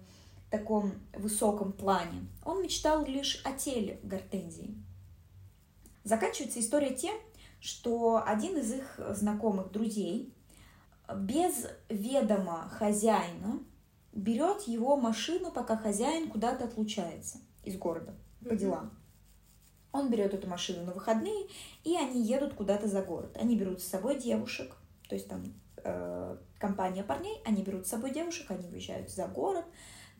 таком высоком плане, он мечтал лишь о теле Гортензии. Заканчивается история тем, что один из их знакомых друзей без ведома хозяина берет его машину, пока хозяин куда-то отлучается из города по делам. Он берет эту машину на выходные, и они едут куда-то за город. Они берут с собой девушек, то есть там компания парней, они берут с собой девушек, они выезжают за город,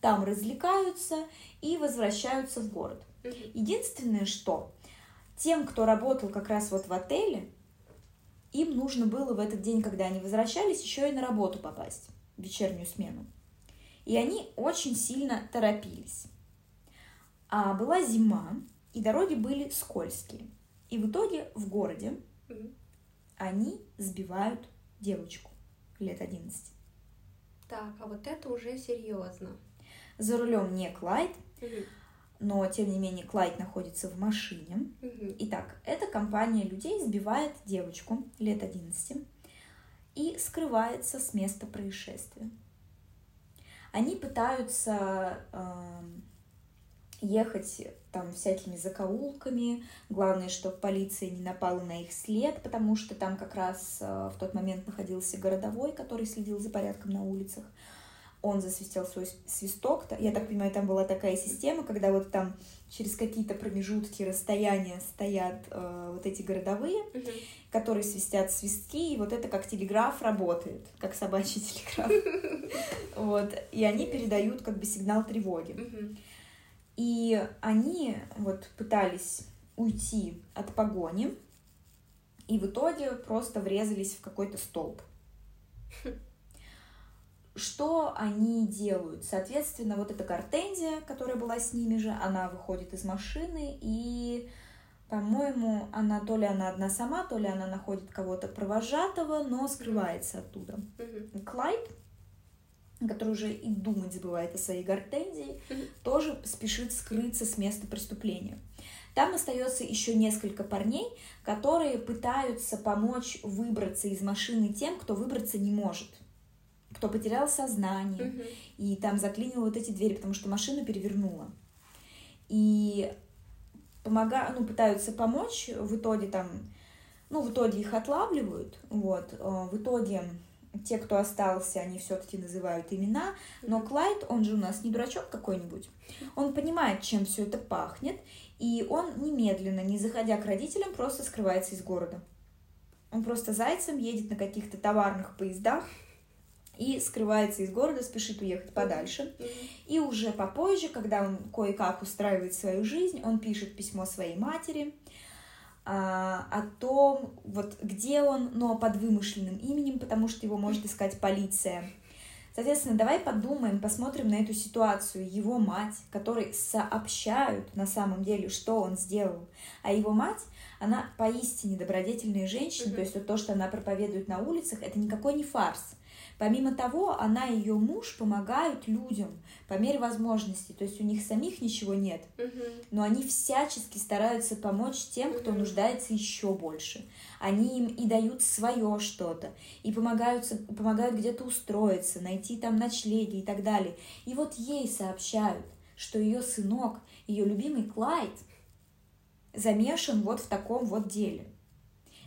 там развлекаются и возвращаются в город. Единственное, что тем, кто работал как раз вот в отеле, им нужно было в этот день, когда они возвращались, еще и на работу попасть, в вечернюю смену. И они очень сильно торопились. А была зима, и дороги были скользкие. И в итоге в городе они сбивают девочку лет 11. Так, а вот это уже серьезно. За рулем не Клайд, но, тем не менее, Клайд находится в машине. Итак, эта компания людей сбивает девочку лет 11 и скрывается с места происшествия. Они пытаются ехать там всякими закоулками. Главное, чтобы полиция не напала на их след, потому что там как раз в тот момент находился городовой, который следил за порядком на улицах. Он засвистел свой свисток. Я так понимаю, там была такая система, когда вот там через какие-то промежутки, расстояния стоят вот эти городовые, которые свистят свистки, и вот это как телеграф работает, как собачий телеграф. Вот. И они передают как бы сигнал тревоги. И они вот пытались уйти от погони, и в итоге просто врезались в какой-то столб. Что они делают? Соответственно, вот эта Гортензия, которая была с ними же, она выходит из машины, и, по-моему, она то ли она одна сама, то ли она находит кого-то провожатого, но скрывается оттуда. Клайд, который уже и думать забывает о своей гортензии, тоже спешит скрыться с места преступления. Там остается еще несколько парней, которые пытаются помочь выбраться из машины тем, кто выбраться не может, кто потерял сознание, и там заклинило вот эти двери, потому что машину перевернуло. И пытаются помочь, в итоге их отлавливают, в итоге... Те, кто остался, они все-таки называют имена, но Клайд, он же у нас не дурачок какой-нибудь, он понимает, чем все это пахнет, и он немедленно, не заходя к родителям, просто скрывается из города. Он просто зайцем едет на каких-то товарных поездах и скрывается из города, спешит уехать подальше. И уже попозже, когда он кое-как устраивает свою жизнь, он пишет письмо своей матери, о том, где он, но под вымышленным именем, потому что его может искать полиция. Соответственно, давай подумаем, посмотрим на эту ситуацию. Его мать, которой сообщают на самом деле, что он сделал. А его мать, она поистине добродетельная женщина, то есть то, что она проповедует на улицах, это никакой не фарс. Помимо того, она и ее муж помогают людям по мере возможности. То есть у них самих ничего нет, но они всячески стараются помочь тем, кто нуждается еще больше. Они им и дают свое что-то, и помогают где-то устроиться, найти там ночлеги и так далее. И вот ей сообщают, что ее сынок, ее любимый Клайд, замешан в таком деле.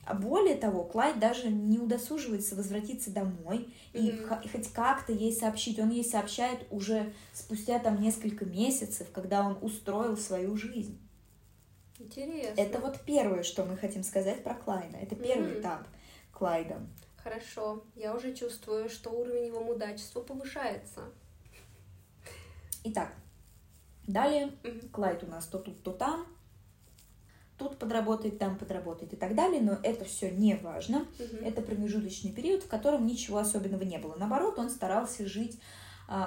А более того, Клайд даже не удосуживается возвратиться домой и хоть как-то ей сообщить. Он ей сообщает уже спустя несколько месяцев, когда он устроил свою жизнь. Интересно. Это первое, что мы хотим сказать про Клайда. Это первый этап Клайда. Хорошо. Я уже чувствую, что уровень его мудачества повышается. Итак, далее Клайд у нас то тут, то там. Тут подработает, там подработает и так далее, но это все не важно. Это промежуточный период, в котором ничего особенного не было. Наоборот, он старался жить,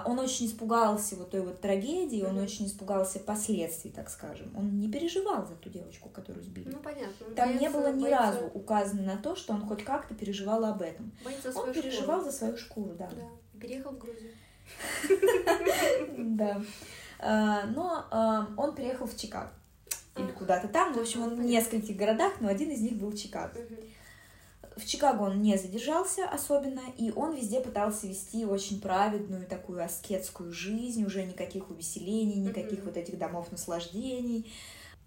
он очень испугался той трагедии, он очень испугался последствий, так скажем. Он не переживал за ту девочку, которую сбили. Ну, понятно. Там не было ни разу указано на то, что он хоть как-то переживал об этом. Он переживал за свою шкуру, да. Переехал в Грузию. Да. Но он переехал в Чикаго. Или куда-то там. В общем, он в нескольких городах, но один из них был Чикаго. В Чикаго он не задержался особенно, и он везде пытался вести очень праведную такую аскетскую жизнь, уже никаких увеселений, никаких этих домов наслаждений.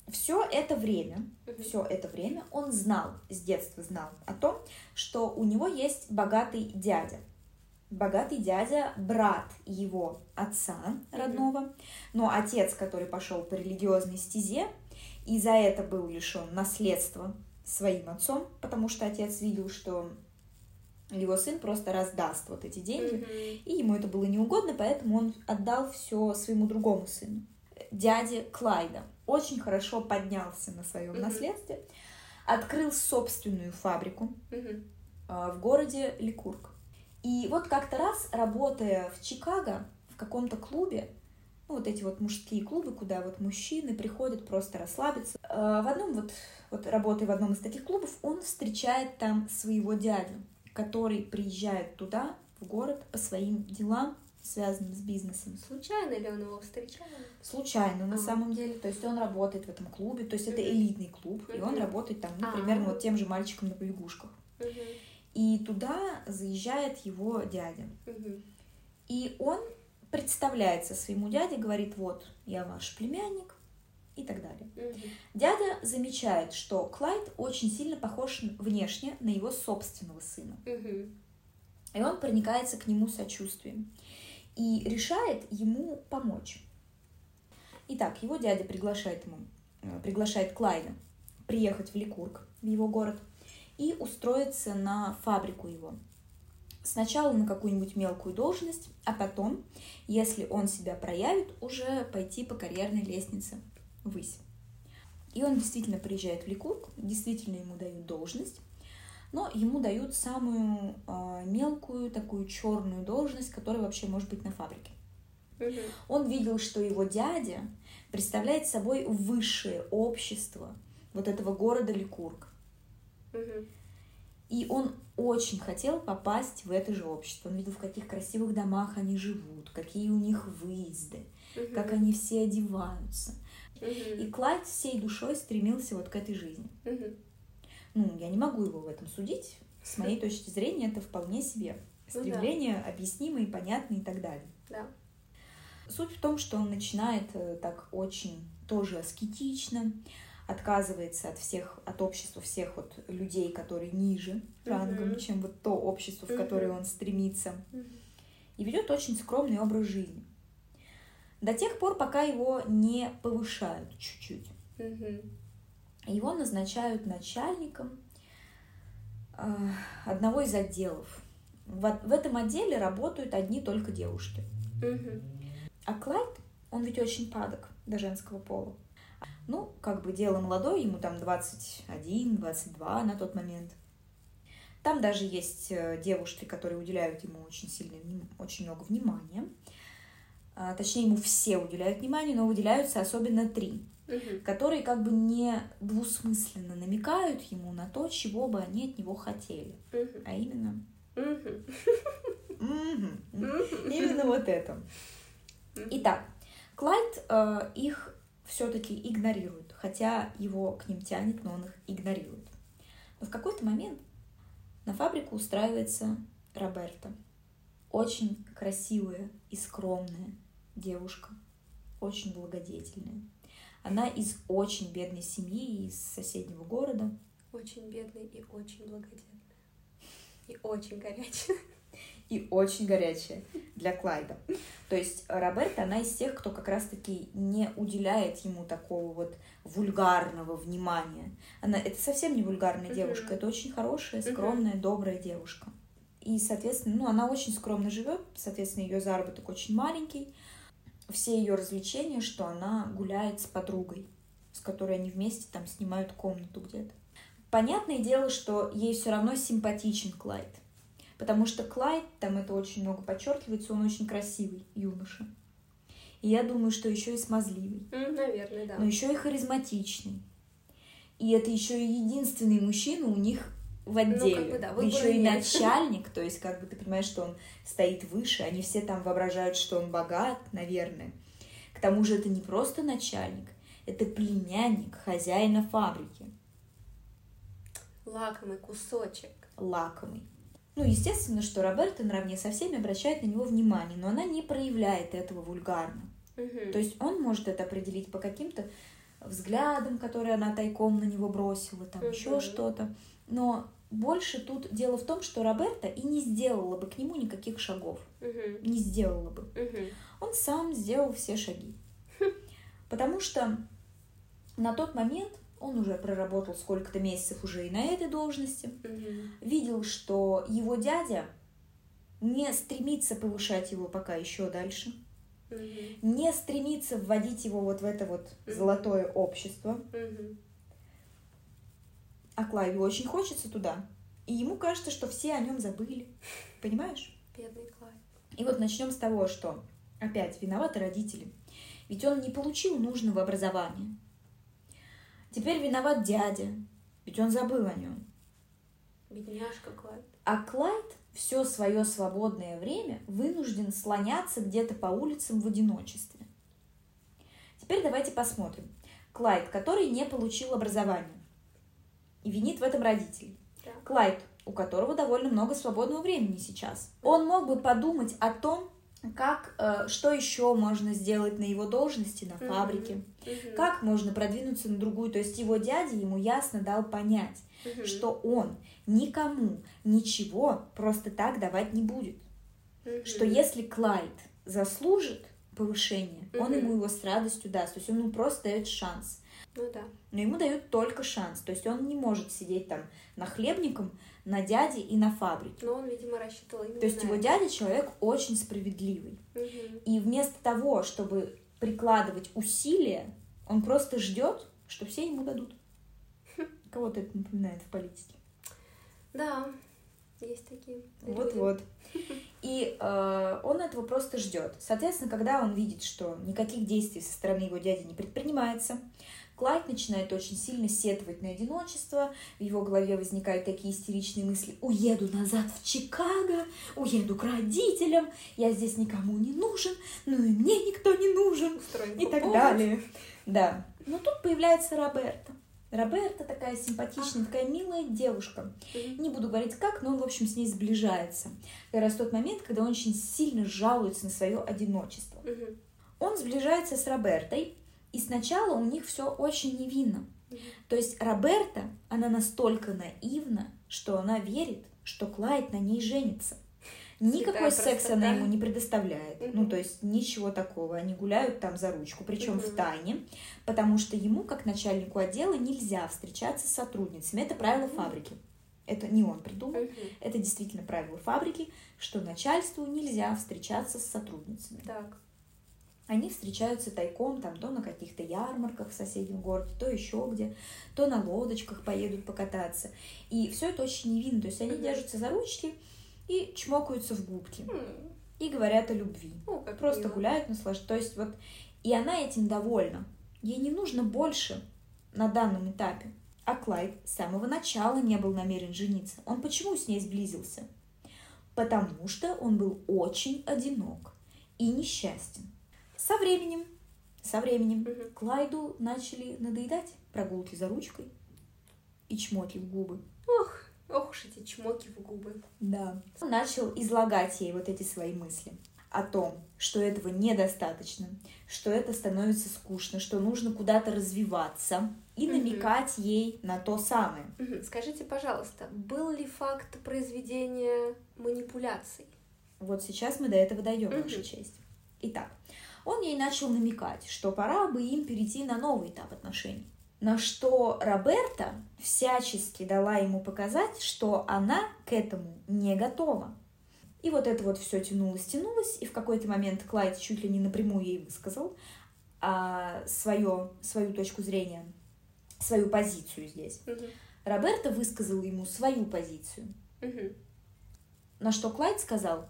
Все это время он знал, с детства знал о том, что у него есть богатый дядя. Богатый дядя, брат его отца родного, но отец, который пошел по религиозной стезе, и за это был лишен наследства своим отцом, потому что отец видел, что его сын просто раздаст эти деньги, и ему это было неугодно, поэтому он отдал все своему другому сыну, дяде Клайда. Очень хорошо поднялся на своем наследстве, открыл собственную фабрику в городе Ликург. И как-то раз, работая в Чикаго, в каком-то клубе, мужские клубы, куда мужчины приходят просто расслабиться, в одном работая в одном из таких клубов, он встречает там своего дядю, который приезжает туда, в город, по своим делам, связанным с бизнесом. Случайно ли он его встречал? Случайно, на самом деле. То есть он работает в этом клубе, то есть это элитный клуб, и он работает там, примерно тем же мальчиком на побегушках. И туда заезжает его дядя. И он представляется своему дяде, говорит, я ваш племянник и так далее. Дядя замечает, что Клайд очень сильно похож внешне на его собственного сына. И он проникается к нему сочувствием и решает ему помочь. Итак, его дядя приглашает Клайда приехать в Ликург, в его город, и устроиться на фабрику его. Сначала на какую-нибудь мелкую должность, а потом, если он себя проявит, уже пойти по карьерной лестнице ввысь. И он действительно приезжает в Ликург, действительно ему дают должность, но ему дают самую мелкую, такую черную должность, которая вообще может быть на фабрике. Он видел, что его дядя представляет собой высшее общество этого города Ликург. И он очень хотел попасть в это же общество. Он видел, в каких красивых домах они живут, какие у них выезды, угу. как они все одеваются. Угу. И Клайд всей душой стремился вот к этой жизни. Угу. Ну, я не могу его в этом судить. С моей точки зрения, это вполне себе стремление ну, да. объяснимое, понятное и так далее. Да. Суть в том, что он начинает так очень тоже аскетично, отказывается от всех, от общества всех вот людей, которые ниже рангом, чем вот то общество, в которое он стремится, и ведет очень скромный образ жизни. До тех пор, пока его не повышают чуть-чуть. Его назначают начальником одного из отделов. В этом отделе работают одни только девушки. А Клайд, он ведь очень падок до женского пола. Ну, как бы дело молодое, ему там 21-22 на тот момент. Там даже есть девушки, которые уделяют ему очень сильно, очень много внимания. Точнее, ему все уделяют внимание, но выделяются особенно три, которые как бы не двусмысленно намекают ему на то, чего бы они от него хотели. А именно... Именно вот это. Итак, Клайд их все-таки игнорирует, хотя его к ним тянет, но он их игнорирует. Но в какой-то момент на фабрику устраивается Роберта. Очень красивая и скромная девушка, очень благодетельная. Она из очень бедной семьи, из соседнего города. Очень бедная и очень благодетельная. И очень горячая. И очень горячая для Клайда. То есть Роберта, она из тех, кто как раз-таки не уделяет ему такого вот вульгарного внимания. Она, это совсем не вульгарная девушка, это очень хорошая, скромная, добрая девушка. И, соответственно, ну, она очень скромно живет, соответственно, ее заработок очень маленький. Все ее развлечения, что она гуляет с подругой, с которой они вместе там снимают комнату где-то. Понятное дело, что ей все равно симпатичен Клайд. Потому что Клайд, там это очень много подчеркивается, он очень красивый юноша. И я думаю, что еще и смазливый. Наверное, да. Но еще и харизматичный. И это еще и единственный мужчина у них в отделе. Ну, как бы, да, выбора еще нет. И начальник, то есть, как бы ты понимаешь, что он стоит выше, они все там воображают, что он богат, наверное. К тому же это не просто начальник, это племянник хозяина фабрики. Лакомый кусочек. Лакомый. Ну, естественно, что Роберта наравне со всеми обращает на него внимание, но она не проявляет этого вульгарно. То есть он может это определить по каким-то взглядам, которые она тайком на него бросила, там еще что-то. Но больше тут дело в том, что Роберта и не сделала бы к нему никаких шагов. Не сделала бы. Он сам сделал все шаги. Потому что на тот момент он уже проработал сколько-то месяцев уже и на этой должности. Видел, что его дядя не стремится повышать его пока еще дальше. Не стремится вводить его вот в это вот золотое общество. А Клайду очень хочется туда. И ему кажется, что все о нем забыли. Понимаешь? Бедный Клайд. И вот начнем с того, что опять виноваты родители. Ведь он не получил нужного образования. Теперь виноват дядя, ведь он забыл о нем. Бедняжка Клайд. А Клайд все свое свободное время вынужден слоняться где-то по улицам в одиночестве. Теперь давайте посмотрим. Клайд, который не получил образование, и винит в этом родителей. Да. Клайд, у которого довольно много свободного времени сейчас. Он мог бы подумать о том, как, что еще можно сделать на его должности, на фабрике, как можно продвинуться на другую. То есть его дядя ему ясно дал понять, что он никому ничего просто так давать не будет. Что если Клайд заслужит повышение, он ему его с радостью даст. То есть он ему просто дает шанс. Ну, да. Но ему дают только шанс. То есть он не может сидеть там нахлебником, на дяде и на фабрике. Но он, видимо, рассчитывал именно. То есть его дядя человек очень справедливый. И вместо того, чтобы прикладывать усилия, он просто ждет, что все ему дадут. Кого-то это напоминает в политике. Да, есть такие. Вот-вот. И он этого просто ждет. Соответственно, когда он видит, что никаких действий со стороны его дяди не предпринимается, Клайд начинает очень сильно сетовать на одиночество, в его голове возникают такие истеричные мысли: «Уеду назад в Чикаго, уеду к родителям, я здесь никому не нужен, ну и мне никто не нужен», и так далее. Да. Но тут появляется Роберта. Роберта такая симпатичная, такая милая девушка. Не буду говорить как, но он, в общем, с ней сближается. Как раз тот момент, когда он очень сильно жалуется на свое одиночество. Он сближается с Робертой, и сначала у них все очень невинно. То есть Роберта, она настолько наивна, что она верит, что Клайд на ней женится. Никакой секс она ему не предоставляет, ну то есть ничего такого, они гуляют там за ручку, причем в тайне, потому что ему, как начальнику отдела, нельзя встречаться с сотрудницами, это правило фабрики, это не он придумал, это действительно правило фабрики, что начальству нельзя встречаться с сотрудницами. Так. Они встречаются тайком, там, то на каких-то ярмарках в соседнем городе, то еще где, то на лодочках поедут покататься, и все это очень невинно, то есть они держатся за ручки и чмокаются в губки, и говорят о любви, просто мило. Гуляют, наслаждаются, то есть вот, и она этим довольна, ей не нужно больше на данном этапе, а Клайд с самого начала не был намерен жениться, он почему с ней сблизился? Потому что он был очень одинок и несчастен. Со временем Клайду начали надоедать прогулки за ручкой и чмоки в губы. Ох уж эти чмоки в губы. Да. Он начал излагать ей вот эти свои мысли о том, что этого недостаточно, что это становится скучно, что нужно куда-то развиваться и намекать ей на то самое. Скажите, пожалуйста, был ли факт произведения манипуляций? Вот сейчас мы до этого дойдем, Ваша честь. Итак, он ей начал намекать, что пора бы им перейти на новый этап отношений. На что Роберта всячески дала ему показать, что она к этому не готова. И вот это вот все тянулось, и в какой-то момент Клайд чуть ли не напрямую ей высказал свою точку зрения, свою позицию здесь. Роберта высказала ему свою позицию. На что Клайд сказал: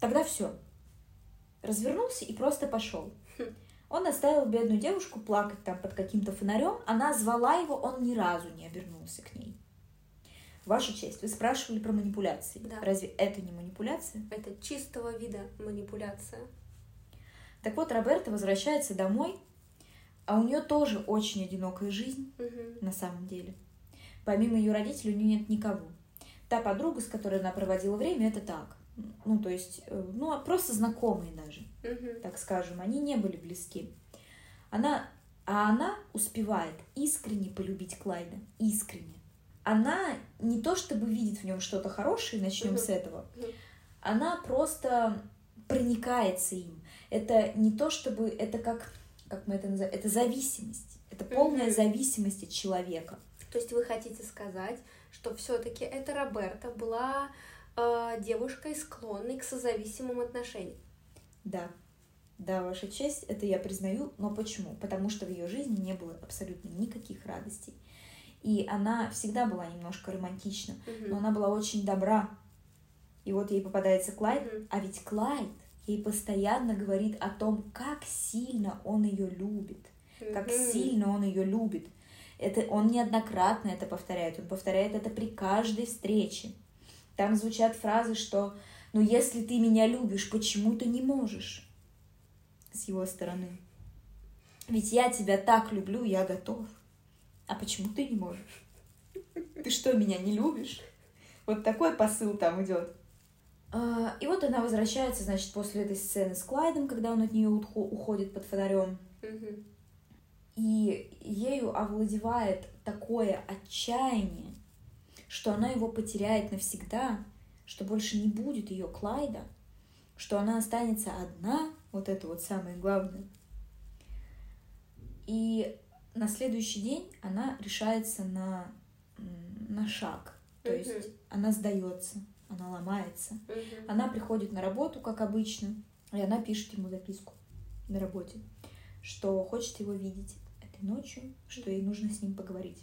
«Тогда все». Развернулся и просто пошел. Он оставил бедную девушку плакать там под каким-то фонарем. Она звала его, он ни разу не обернулся к ней. Ваша честь, вы спрашивали про манипуляции. Да. Разве это не манипуляция? Это чистого вида манипуляция. Так вот, Роберта возвращается домой, а у нее тоже очень одинокая жизнь на самом деле. Помимо ее родителей у нее нет никого. Та подруга, с которой она проводила время, это так. Ну, то есть, просто знакомые даже, так скажем, они не были близки. Она успевает искренне полюбить Клайда, искренне. Она не то чтобы видит в нем что-то хорошее, начнем с этого, она просто проникается им. Это не то чтобы, это как мы это называем, это зависимость, это полная зависимость от человека. То есть вы хотите сказать, что все-таки эта Роберта была... девушкой, склонной к созависимым отношениям. Да, ваша честь, это я признаю, но почему? Потому что в ее жизни не было абсолютно никаких радостей, и она всегда была немножко романтична, но она была очень добра, и вот ей попадается Клайд, а ведь Клайд ей постоянно говорит о том, как сильно он ее любит, это он неоднократно это повторяет, он повторяет это при каждой встрече. Там звучат фразы, что «ну если ты меня любишь, почему ты не можешь?» с его стороны. «Ведь я тебя так люблю, я готов. А почему ты не можешь? Ты что, меня не любишь?» Вот такой посыл там идет. И вот она возвращается, значит, после этой сцены с Клайдом, когда он от нее уходит под фонарем. И ею овладевает такое отчаяние, что она его потеряет навсегда, что больше не будет ее Клайда, что она останется одна, вот это вот самое главное. И на следующий день она решается на шаг, то есть она сдается, она ломается, она приходит на работу, как обычно, и она пишет ему записку на работе, что хочет его видеть этой ночью, что ей нужно с ним поговорить.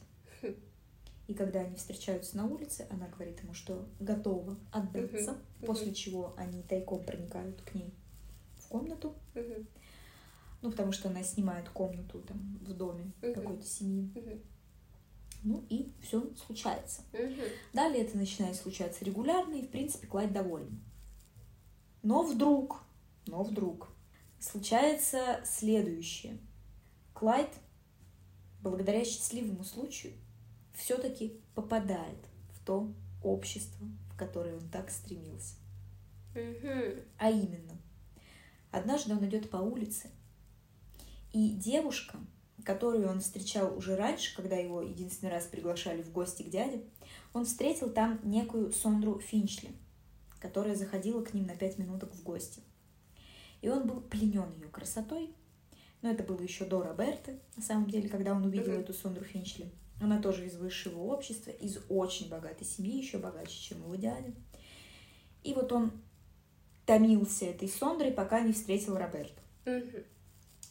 И когда они встречаются на улице, она говорит ему, что готова отдаться, после чего они тайком проникают к ней в комнату. Ну, потому что она снимает комнату там в доме какой-то семьи. Ну, и все случается. Далее это начинает случаться регулярно, и, в принципе, Клайд доволен. Но вдруг случается следующее. Клайд, благодаря счастливому случаю, все-таки попадает в то общество, в которое он так стремился. А именно, однажды он идет по улице, и девушка, которую он встречал уже раньше, когда его единственный раз приглашали в гости к дяде, он встретил там некую Сондру Финчли, которая заходила к ним на 5 минуток в гости. И он был пленен ее красотой, но это было еще до Роберты, на самом деле, когда он увидел эту Сондру Финчли. Она тоже из высшего общества, из очень богатой семьи, еще богаче, чем его дядя. И вот он томился этой Сондрой, пока не встретил Роберту.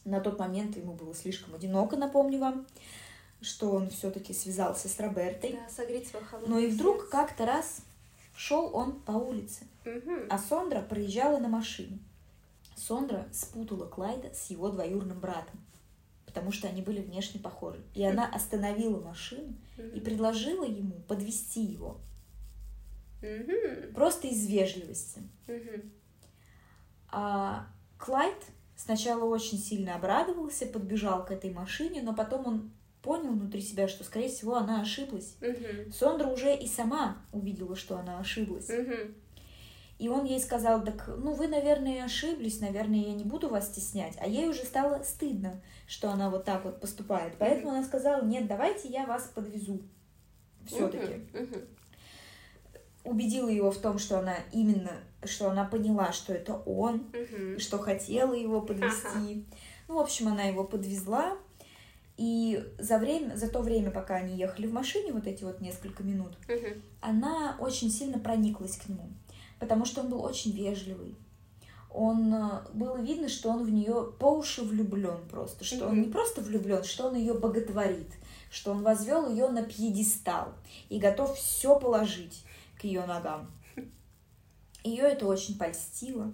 На тот момент ему было слишком одиноко, напомню вам, что он все-таки связался с Робертой. Да, согреть свой холодный. Но и вдруг сердце. Как-то раз шел он по улице, а Сондра проезжала на машине. Сондра спутала Клайда с его двоюродным братом, потому что они были внешне похожи. И она остановила машину и предложила ему подвезти его. Просто из вежливости. А Клайд сначала очень сильно обрадовался, подбежал к этой машине, но потом он понял внутри себя, что, скорее всего, она ошиблась. Сондра уже и сама увидела, что она ошиблась. И он ей сказал, так, ну, вы, наверное, ошиблись, наверное, я не буду вас стеснять. А ей уже стало стыдно, что она вот так вот поступает. Поэтому она сказала, нет, давайте я вас подвезу. Все-таки. Убедила его в том, что она именно, что она поняла, что это он, что хотела его подвезти. Ну, в общем, она его подвезла. И за то время, пока они ехали в машине, вот эти вот несколько минут, она очень сильно прониклась к нему. Потому что он был очень вежливый. Было видно, что он в нее по уши влюблен просто. Что он не просто влюблен, что он ее боготворит. Что он возвел ее на пьедестал и готов все положить к ее ногам. Ее это очень польстило,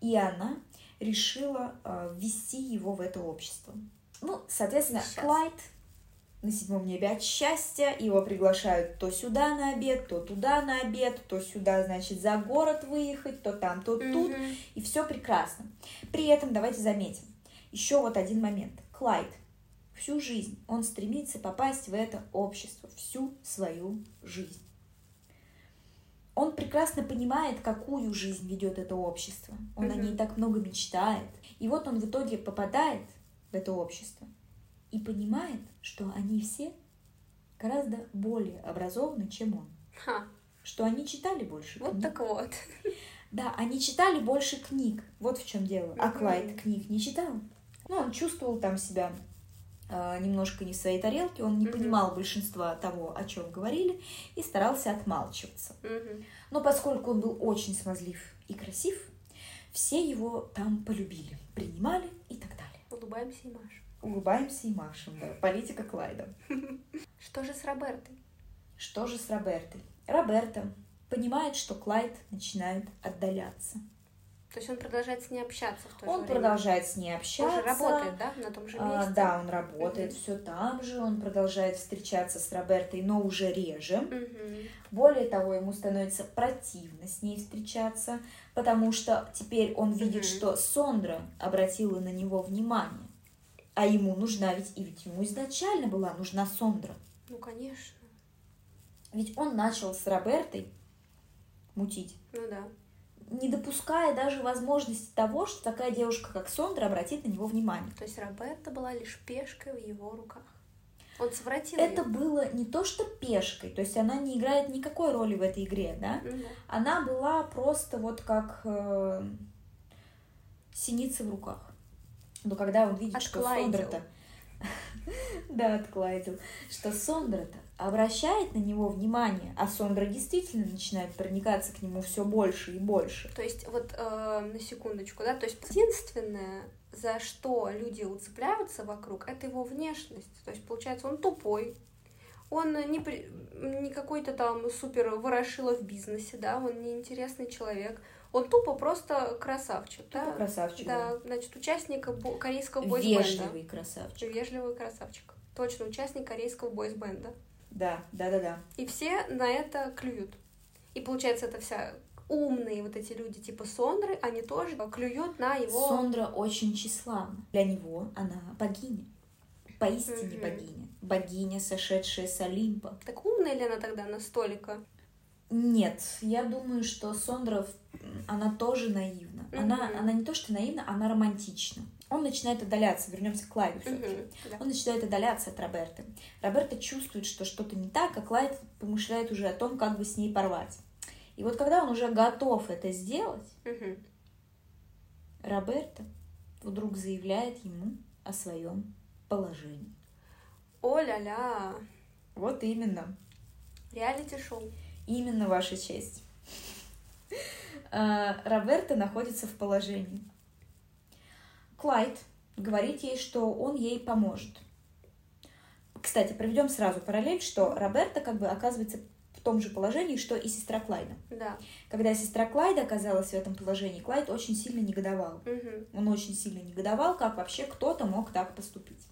и она решила ввести его в это общество. Ну, соответственно, Клайд на 7 небе от счастья, его приглашают то сюда на обед, то туда на обед, то сюда, значит, за город выехать, то там, то тут, и все прекрасно. При этом давайте заметим еще вот один момент. Клайд всю жизнь, он стремится попасть в это общество, всю свою жизнь. Он прекрасно понимает, какую жизнь ведет это общество. Он о ней так много мечтает. И вот он в итоге попадает в это общество и понимает, что они все гораздо более образованы, чем он. Что они читали больше книг. Вот так вот. Да, они читали больше книг. Вот в чем дело. А Клайд книг не читал. Ну, он чувствовал там себя немножко не в своей тарелке, он не понимал большинства того, о чем говорили, и старался отмалчиваться. Но поскольку он был очень смазлив и красив, все его там полюбили, принимали и так далее. Улыбаемся и машем. Улыбаемся и машем, да. Политика Клайда. Что же с Робертой? Роберта понимает, что Клайд начинает отдаляться. То есть он продолжает с ней общаться в то же время? Он продолжает с ней общаться. Он же работает, да, на том же месте? Да, он работает все там же, он продолжает встречаться с Робертой, но уже реже. Более того, ему становится противно с ней встречаться, потому что теперь он видит, что Сондра обратила на него внимание, а ему нужна ведь ему изначально была нужна Сондра. Ну, конечно. Ведь он начал с Робертой мутить. Ну да. Не допуская даже возможности того, что такая девушка, как Сондра, обратит на него внимание. То есть Роберта была лишь пешкой в его руках. Он совратил это ее. Было не то, что пешкой, то есть она не играет никакой роли в этой игре, да? Она была просто вот как синица в руках. Но когда он видит, что Сондра-то... Да, отклайдил. Что Сондра-то обращает на него внимание, а Сондра действительно начинает проникаться к нему все больше и больше. То есть, вот на секундочку, да, то есть единственное, за что люди уцепляются вокруг, это его внешность. То есть, получается, он тупой, он не какой-то там супер ворошило в бизнесе, да, он неинтересный человек, Он тупо просто красавчик. Тупо да? Красавчик. Да, значит, участник корейского бойсбенда. Вежливый красавчик. Вежливый красавчик. Точно, участник корейского бойсбенда. Да. И все на это клюют. И получается, это вся умные вот эти люди типа Сондры, они тоже клюют на его... Сондра очень тщеславна. Для него она богиня. Поистине богиня. Богиня, сошедшая с Олимпа. Так умная ли она тогда настолько? Нет, я думаю, что Сондра, она тоже наивна. Она не то, что наивна, она романтична. Он начинает отдаляться, вернемся к Клайду все-таки. Да. Он начинает отдаляться от Роберты. Роберта чувствует, что что-то не так, а Клайд помышляет уже о том, как бы с ней порвать. И вот когда он уже готов это сделать, Роберта вдруг заявляет ему о своем положении. О-ля-ля! Вот именно. Реалити-шоу. Именно, Ваша честь. Роберта находится в положении. Клайд говорит ей, что он ей поможет. Кстати, проведем сразу параллель, что Роберта как бы оказывается в том же положении, что и сестра Клайда. Да. Когда сестра Клайда оказалась в этом положении, Клайд очень сильно негодовал. Он очень сильно негодовал, как вообще кто-то мог так поступить.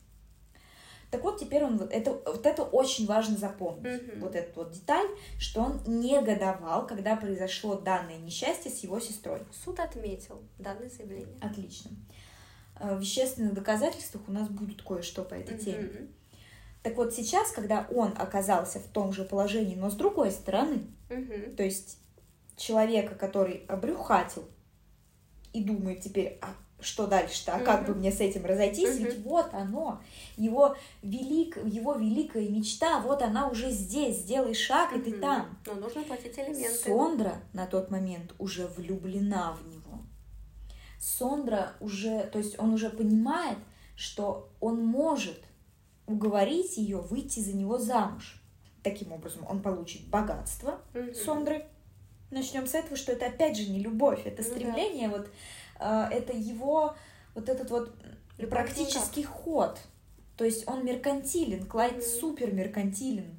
Так вот, теперь он... Это очень важно запомнить. Вот эту вот деталь, что он негодовал, когда произошло данное несчастье с его сестрой. Суд отметил данное заявление. Отлично. В вещественных доказательствах у нас будут кое-что по этой теме. Так вот, сейчас, когда он оказался в том же положении, но с другой стороны, то есть человека, который обрюхатил и думает теперь, а что дальше-то, а как бы мне с этим разойтись, ведь вот оно, его великая мечта, вот она уже здесь, сделай шаг, и ты там. Но нужно платить элементы. Сондра на тот момент уже влюблена в него. Сондра уже, то есть он уже понимает, что он может уговорить ее выйти за него замуж. Таким образом, он получит богатство Сондры. Начнем с этого, что это опять же не любовь, это стремление, вот это его вот этот вот практический ход. То есть он меркантилен, Клайд супер меркантилен.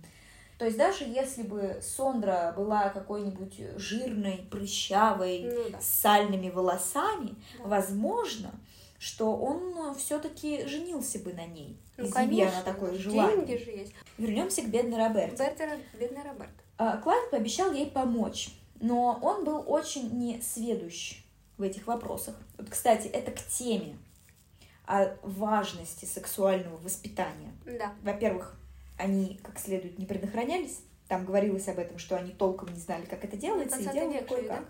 То есть даже если бы Сондра была какой-нибудь жирной, прыщавой, с сальными волосами, возможно, что он все-таки женился бы на ней. Ну, конечно, она такое желание. Деньги же есть. Вернемся к бедной Роберте. Бедная Роберта. Клайд пообещал ей помочь, но он был очень несведущ в этих вопросах. Вот, кстати, это к теме о важности сексуального воспитания. Да. Во-первых, они как следует не предохранялись. Там говорилось об этом, что они толком не знали, как это делается, и делали кое-как.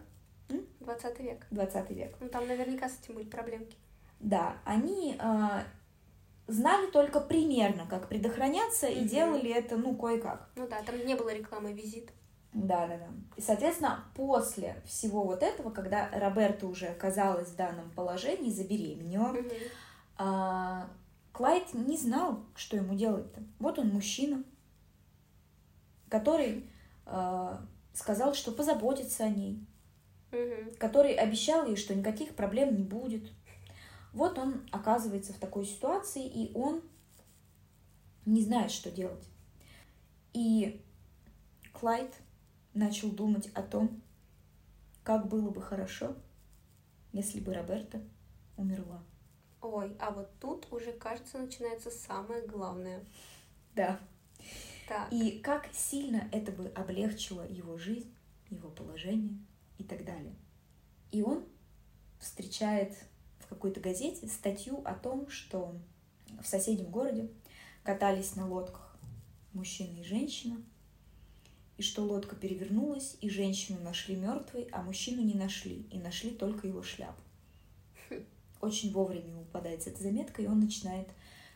20 век. Ну, там наверняка с этим были проблемки. Да, они знали только примерно, как предохраняться, и делали это, кое-как. Ну да, там не было рекламы «Визит». Да. И, соответственно, после всего вот этого, когда Роберта уже оказалась в данном положении, забеременела, Клайд не знал, что ему делать-то. Вот он мужчина, который сказал, что позаботится о ней, который обещал ей, что никаких проблем не будет. Вот он оказывается в такой ситуации, и он не знает, что делать. И Клайд начал думать о том, как было бы хорошо, если бы Роберта умерла. Ой, а вот тут уже, кажется, начинается самое главное. Да. Так. И как сильно это бы облегчило его жизнь, его положение и так далее. И он встречает в какой-то газете статью о том, что в соседнем городе катались на лодках мужчина и женщина, и что лодка перевернулась, и женщину нашли мертвой, а мужчину не нашли, и нашли только его шляпу. Очень вовремя ему попадается эта заметка, и он начинает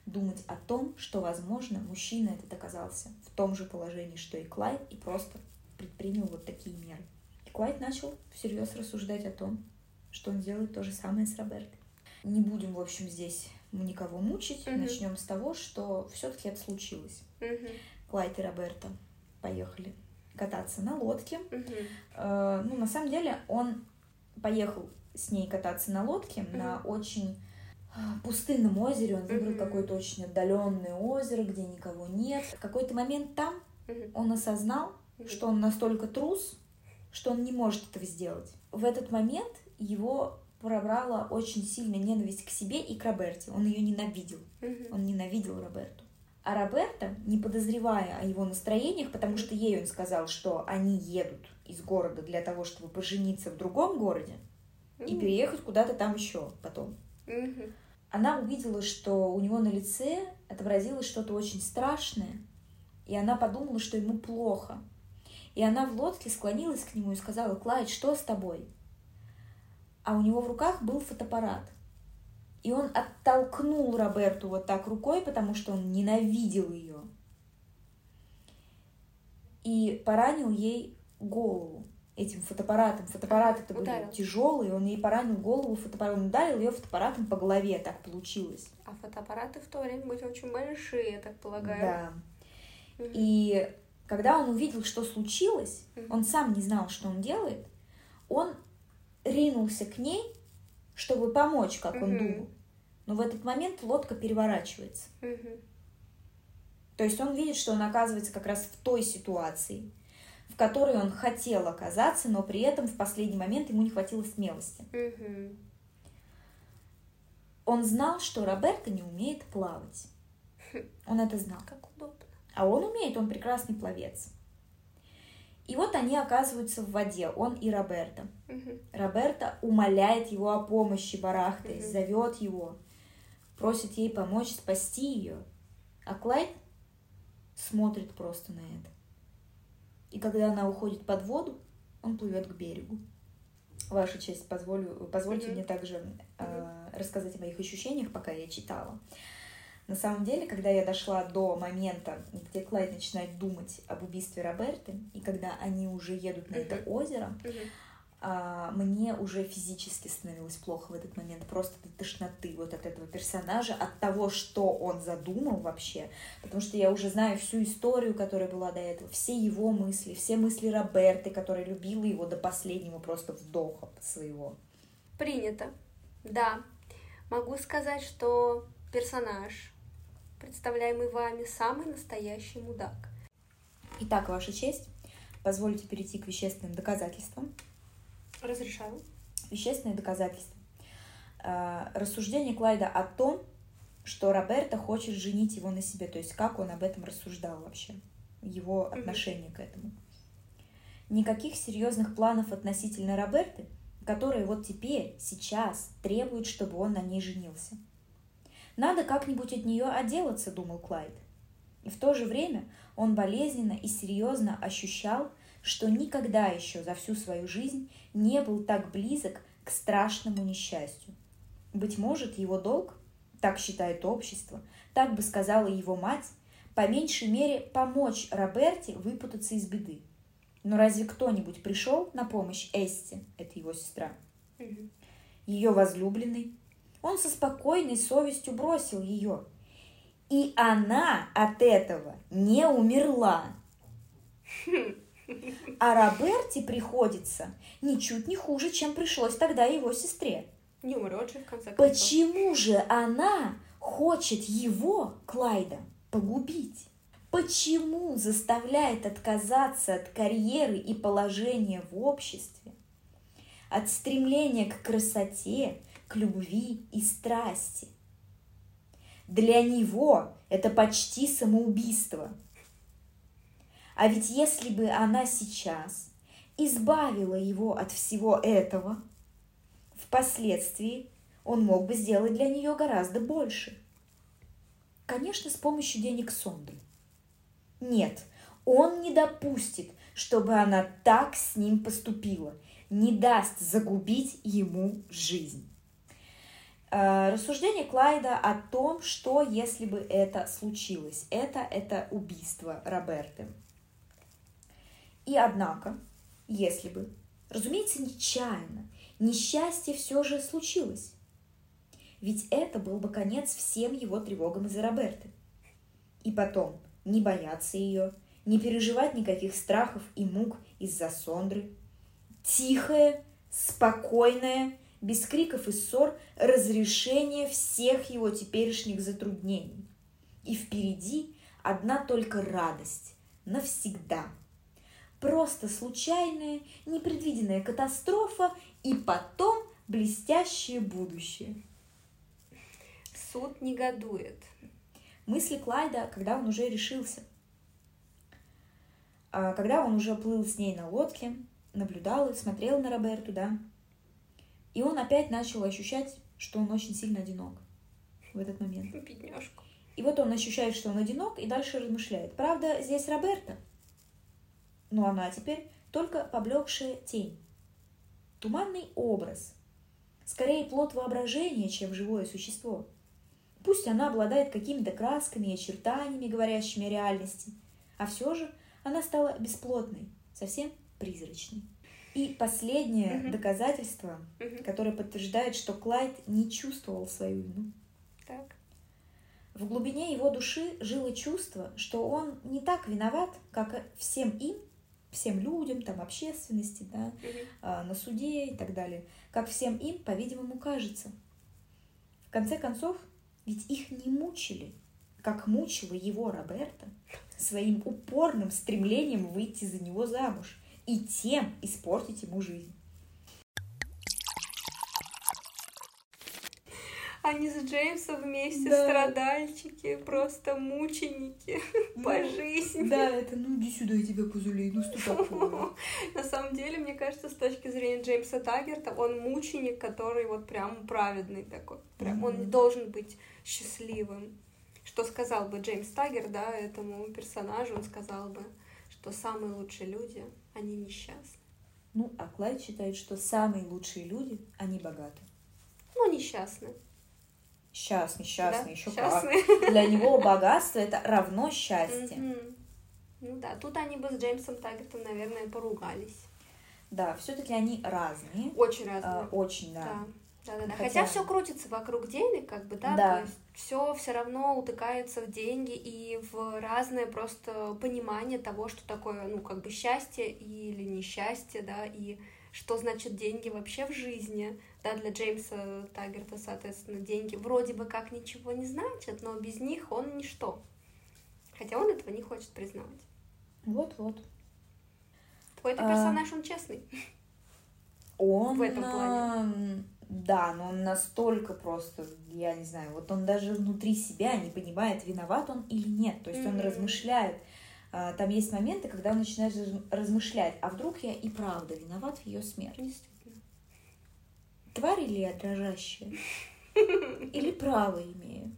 думать о том, что, возможно, мужчина этот оказался в том же положении, что и Клайд, и просто предпринял вот такие меры. И Клайд начал всерьез рассуждать о том, что он делает то же самое с Робертой. Не будем, в общем, здесь никого мучить. Начнем с того, что все-таки это случилось. Клайд и Роберта поехали кататься на лодке. На самом деле, он поехал с ней кататься на лодке, на очень пустынном озере. Он выбрал какое-то очень отдаленное озеро, где никого нет. В какой-то момент там он осознал, что он настолько трус, что он не может этого сделать. В этот момент его пробрала очень сильная ненависть к себе и к Роберте. Он ее ненавидел. Угу. Он ненавидел Роберту. А Роберта, не подозревая о его настроениях, потому что ей он сказал, что они едут из города для того, чтобы пожениться в другом городе и переехать куда-то там еще потом. Угу. Она увидела, что у него на лице отобразилось что-то очень страшное, и она подумала, что ему плохо. И она в лодке склонилась к нему и сказала: «Клайд, что с тобой?» А у него в руках был фотоаппарат. И он оттолкнул Роберту вот так рукой, потому что он ненавидел ее. И поранил ей голову этим фотоаппаратом. Фотоаппарат это был тяжелый, он ей поранил голову, фотоаппарат, он ударил ее фотоаппаратом по голове, так получилось. А фотоаппараты в то время были очень большие, я так полагаю. Да. Mm-hmm. И когда он увидел, что случилось, он сам не знал, что он делает, он ринулся к ней, чтобы помочь, как он думал. Но в этот момент лодка переворачивается. То есть он видит, что он оказывается как раз в той ситуации, в которой он хотел оказаться, но при этом в последний момент ему не хватило смелости. Он знал, что Роберта не умеет плавать. Он это знал. Как удобно. А он умеет, он прекрасный пловец. И вот они оказываются в воде, он и Роберта. Роберта умоляет его о помощи, барахтаясь, зовет его, просит ей помочь спасти ее. А Клайд смотрит просто на это. И когда она уходит под воду, он плывет к берегу. Ваша честь, позвольте мне также рассказать о моих ощущениях, пока я читала. На самом деле, когда я дошла до момента, где Клайд начинает думать об убийстве Роберты, и когда они уже едут на это озеро, мне уже физически становилось плохо в этот момент, просто до тошноты вот от этого персонажа, от того, что он задумал вообще, потому что я уже знаю всю историю, которая была до этого, все его мысли, все мысли Роберты, которая любила его до последнего просто вдоха своего. Принято. Да. Могу сказать, что персонаж, представляемый вами, самый настоящий мудак. Итак, Ваша честь, позвольте перейти к вещественным доказательствам. Разрешаю. Вещественные доказательства. Рассуждение Клайда о том, что Роберта хочет женить его на себе, то есть как он об этом рассуждал вообще, его отношение к этому. Никаких серьезных планов относительно Роберты, которые вот теперь, сейчас требуют, чтобы он на ней женился. Надо как-нибудь от нее отделаться, думал Клайд. И в то же время он болезненно и серьезно ощущал, что никогда еще за всю свою жизнь не был так близок к страшному несчастью. Быть может, его долг, так считает общество, так бы сказала его мать, по меньшей мере помочь Роберте выпутаться из беды. Но разве кто-нибудь пришел на помощь Эсте, это его сестра, ее возлюбленный? Он со спокойной совестью бросил ее. И она от этого не умерла. А Роберте приходится ничуть не хуже, чем пришлось тогда его сестре. Не умрет же, в конце концов. Почему же она хочет его, Клайда, погубить? Почему заставляет отказаться от карьеры и положения в обществе? От стремления к красоте, к любви и страсти. Для него это почти самоубийство. А ведь если бы она сейчас избавила его от всего этого, впоследствии он мог бы сделать для нее гораздо больше. Конечно, с помощью денег Сондры. Нет, он не допустит, чтобы она так с ним поступила, не даст загубить ему жизнь. Рассуждение Клайда о том, что если бы это случилось. Это убийство Роберты. И однако, если бы, разумеется, нечаянно, несчастье все же случилось. Ведь это был бы конец всем его тревогам из-за Роберты. И потом, не бояться ее, не переживать никаких страхов и мук из-за Сондры. Тихое, спокойное, без криков и ссор, разрешение всех его теперешних затруднений. И впереди одна только радость. Навсегда. просто случайная, непредвиденная катастрофа и потом блестящее будущее. Суд негодует. Мысли Клайда, когда он уже решился. Когда он уже плыл с ней на лодке, наблюдал и смотрел на Роберту, да. И он опять начал ощущать, что он очень сильно одинок в этот момент. Бедняжка. И вот он ощущает, что он одинок, и дальше размышляет. Правда, здесь Роберта, но она теперь только поблекшая тень. Туманный образ. Скорее плод воображения, чем живое существо. Пусть она обладает какими-то красками и очертаниями, говорящими о реальности, а все же она стала бесплотной, совсем призрачной. И последнее доказательство, которое подтверждает, что Клайд не чувствовал свою вину. Так. В глубине его души жило чувство, что он не так виноват, как всем им, всем людям, там, общественности, да, на суде и так далее, как всем им, по-видимому, кажется. В конце концов, ведь их не мучили, как мучила его Роберта своим упорным стремлением выйти за него замуж и тем испортить ему жизнь. Они с Джеймсом вместе, да. Страдальчики, просто мученики по жизни. Да, это ну иди сюда, я тебя позулей, ну что такое? На самом деле, мне кажется, с точки зрения Джеймса Таггарта, он мученик, который вот прям праведный такой. Прям он не должен быть счастливым. Что сказал бы Джеймс Таггарт, да, этому персонажу, он сказал бы, что самые лучшие люди, они несчастны. Ну, а Клайд считает, что самые лучшие люди, они богаты. Ну, несчастны. Счастный, да? Еще счастный. Как. Для него богатство это равно счастье. Ну да, тут они бы с Джеймсом Таггартом, наверное, поругались. Да, все-таки они разные. Очень разные. Очень, да. Да. Хотя все крутится вокруг денег, как бы, да. То есть все равно утыкается в деньги и в разное просто понимание того, что такое, ну, как бы счастье или несчастье, да, и что значит деньги вообще в жизни. Да, для Джеймса Таггарта, соответственно, деньги вроде бы как ничего не значат, но без них он ничто. Хотя он этого не хочет признавать. Вот. Твой-то персонаж, он честный. Он в этом плане. Да, но он настолько просто, я не знаю, вот он даже внутри себя не понимает, виноват он или нет. То есть он размышляет. Там есть моменты, когда он начинает размышлять, а вдруг я и правда виноват в ее смерти. Тварь или я дрожащая? Или право имею?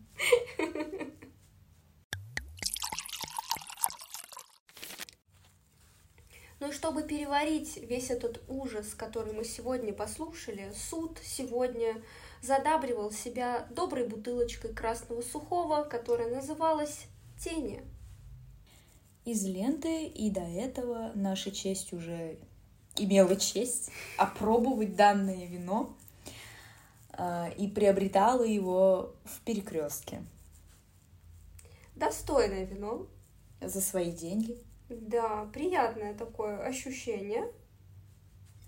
Ну и чтобы переварить весь этот ужас, который мы сегодня послушали, суд сегодня задабривал себя доброй бутылочкой красного сухого, которая называлась «Тени». Из ленты, и до этого наша честь уже имела честь опробовать данное вино и приобретала его в Перекрестке. Достойное вино. За свои деньги. Да, приятное такое ощущение.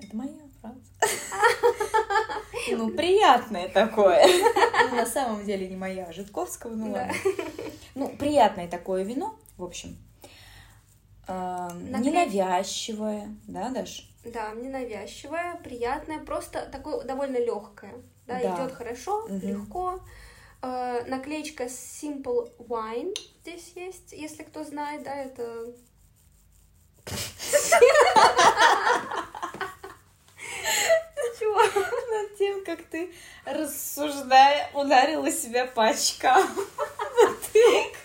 Это моя фраза. Ну, приятное такое. На самом деле не моя, Житковского, ну ладно. Ну, приятное такое вино, в общем. Ненавязчивое, да, Даш? Да, ненавязчивое, приятное, просто такое довольно легкое. Да. Идет хорошо, легко. Наклеечка Simple Wine здесь есть, если кто знает, да, это... Чего? Над тем, как ты, рассуждая, ударила себя по очкам бутылкой.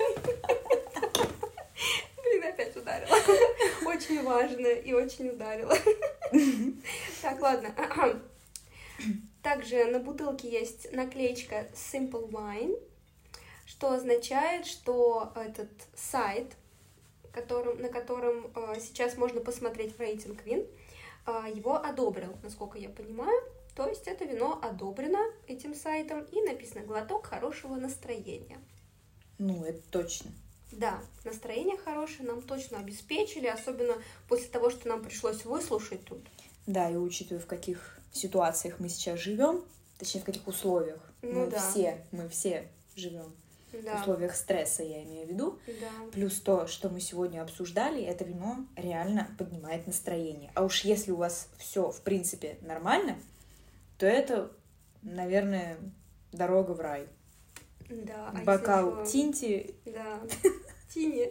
Опять ударила. Очень важно и очень ударила. Так, ладно. Также на бутылке есть наклеечка Simple Wine, что означает, что этот сайт, на котором сейчас можно посмотреть рейтинг вин, его одобрил, насколько я понимаю. То есть это вино одобрено этим сайтом и написано «Глоток хорошего настроения». Ну, это точно. Да, настроение хорошее нам точно обеспечили, особенно после того, что нам пришлось выслушать тут. Да, и учитывая, в каких ситуациях мы сейчас живем, точнее, в каких условиях мы все живем. да. условиях стресса, я имею в виду. Да. Плюс то, что мы сегодня обсуждали, это вино реально поднимает настроение. А уж если у вас все в принципе нормально, то это, наверное, дорога в рай. Да, бокал тинти. Да. Тини.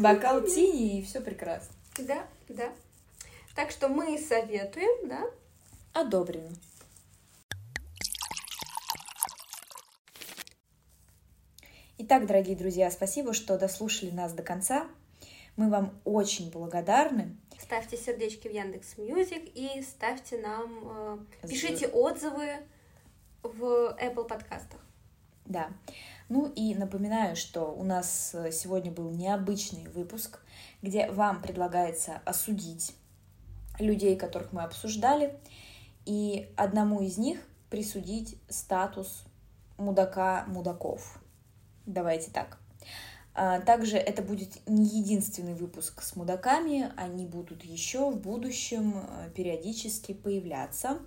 Бокал тини, и все прекрасно. Да, да. Так что мы советуем, да? Одобрено. Итак, дорогие друзья, спасибо, что дослушали нас до конца. Мы вам очень благодарны. Ставьте сердечки в Яндекс.Мьюзик и ставьте нам... пишите отзывы в Apple подкастах. Да. Ну и напоминаю, что у нас сегодня был необычный выпуск, где вам предлагается осудить людей, которых мы обсуждали, и одному из них присудить статус мудака мудаков. Давайте так. Также это будет не единственный выпуск с мудаками, они будут еще в будущем периодически появляться.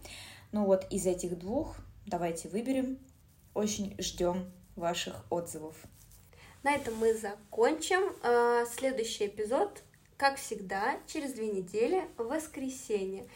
Ну вот из этих двух давайте выберем. Очень ждем ваших отзывов. На этом мы закончим. Следующий эпизод, как всегда, через 2 недели, в воскресенье.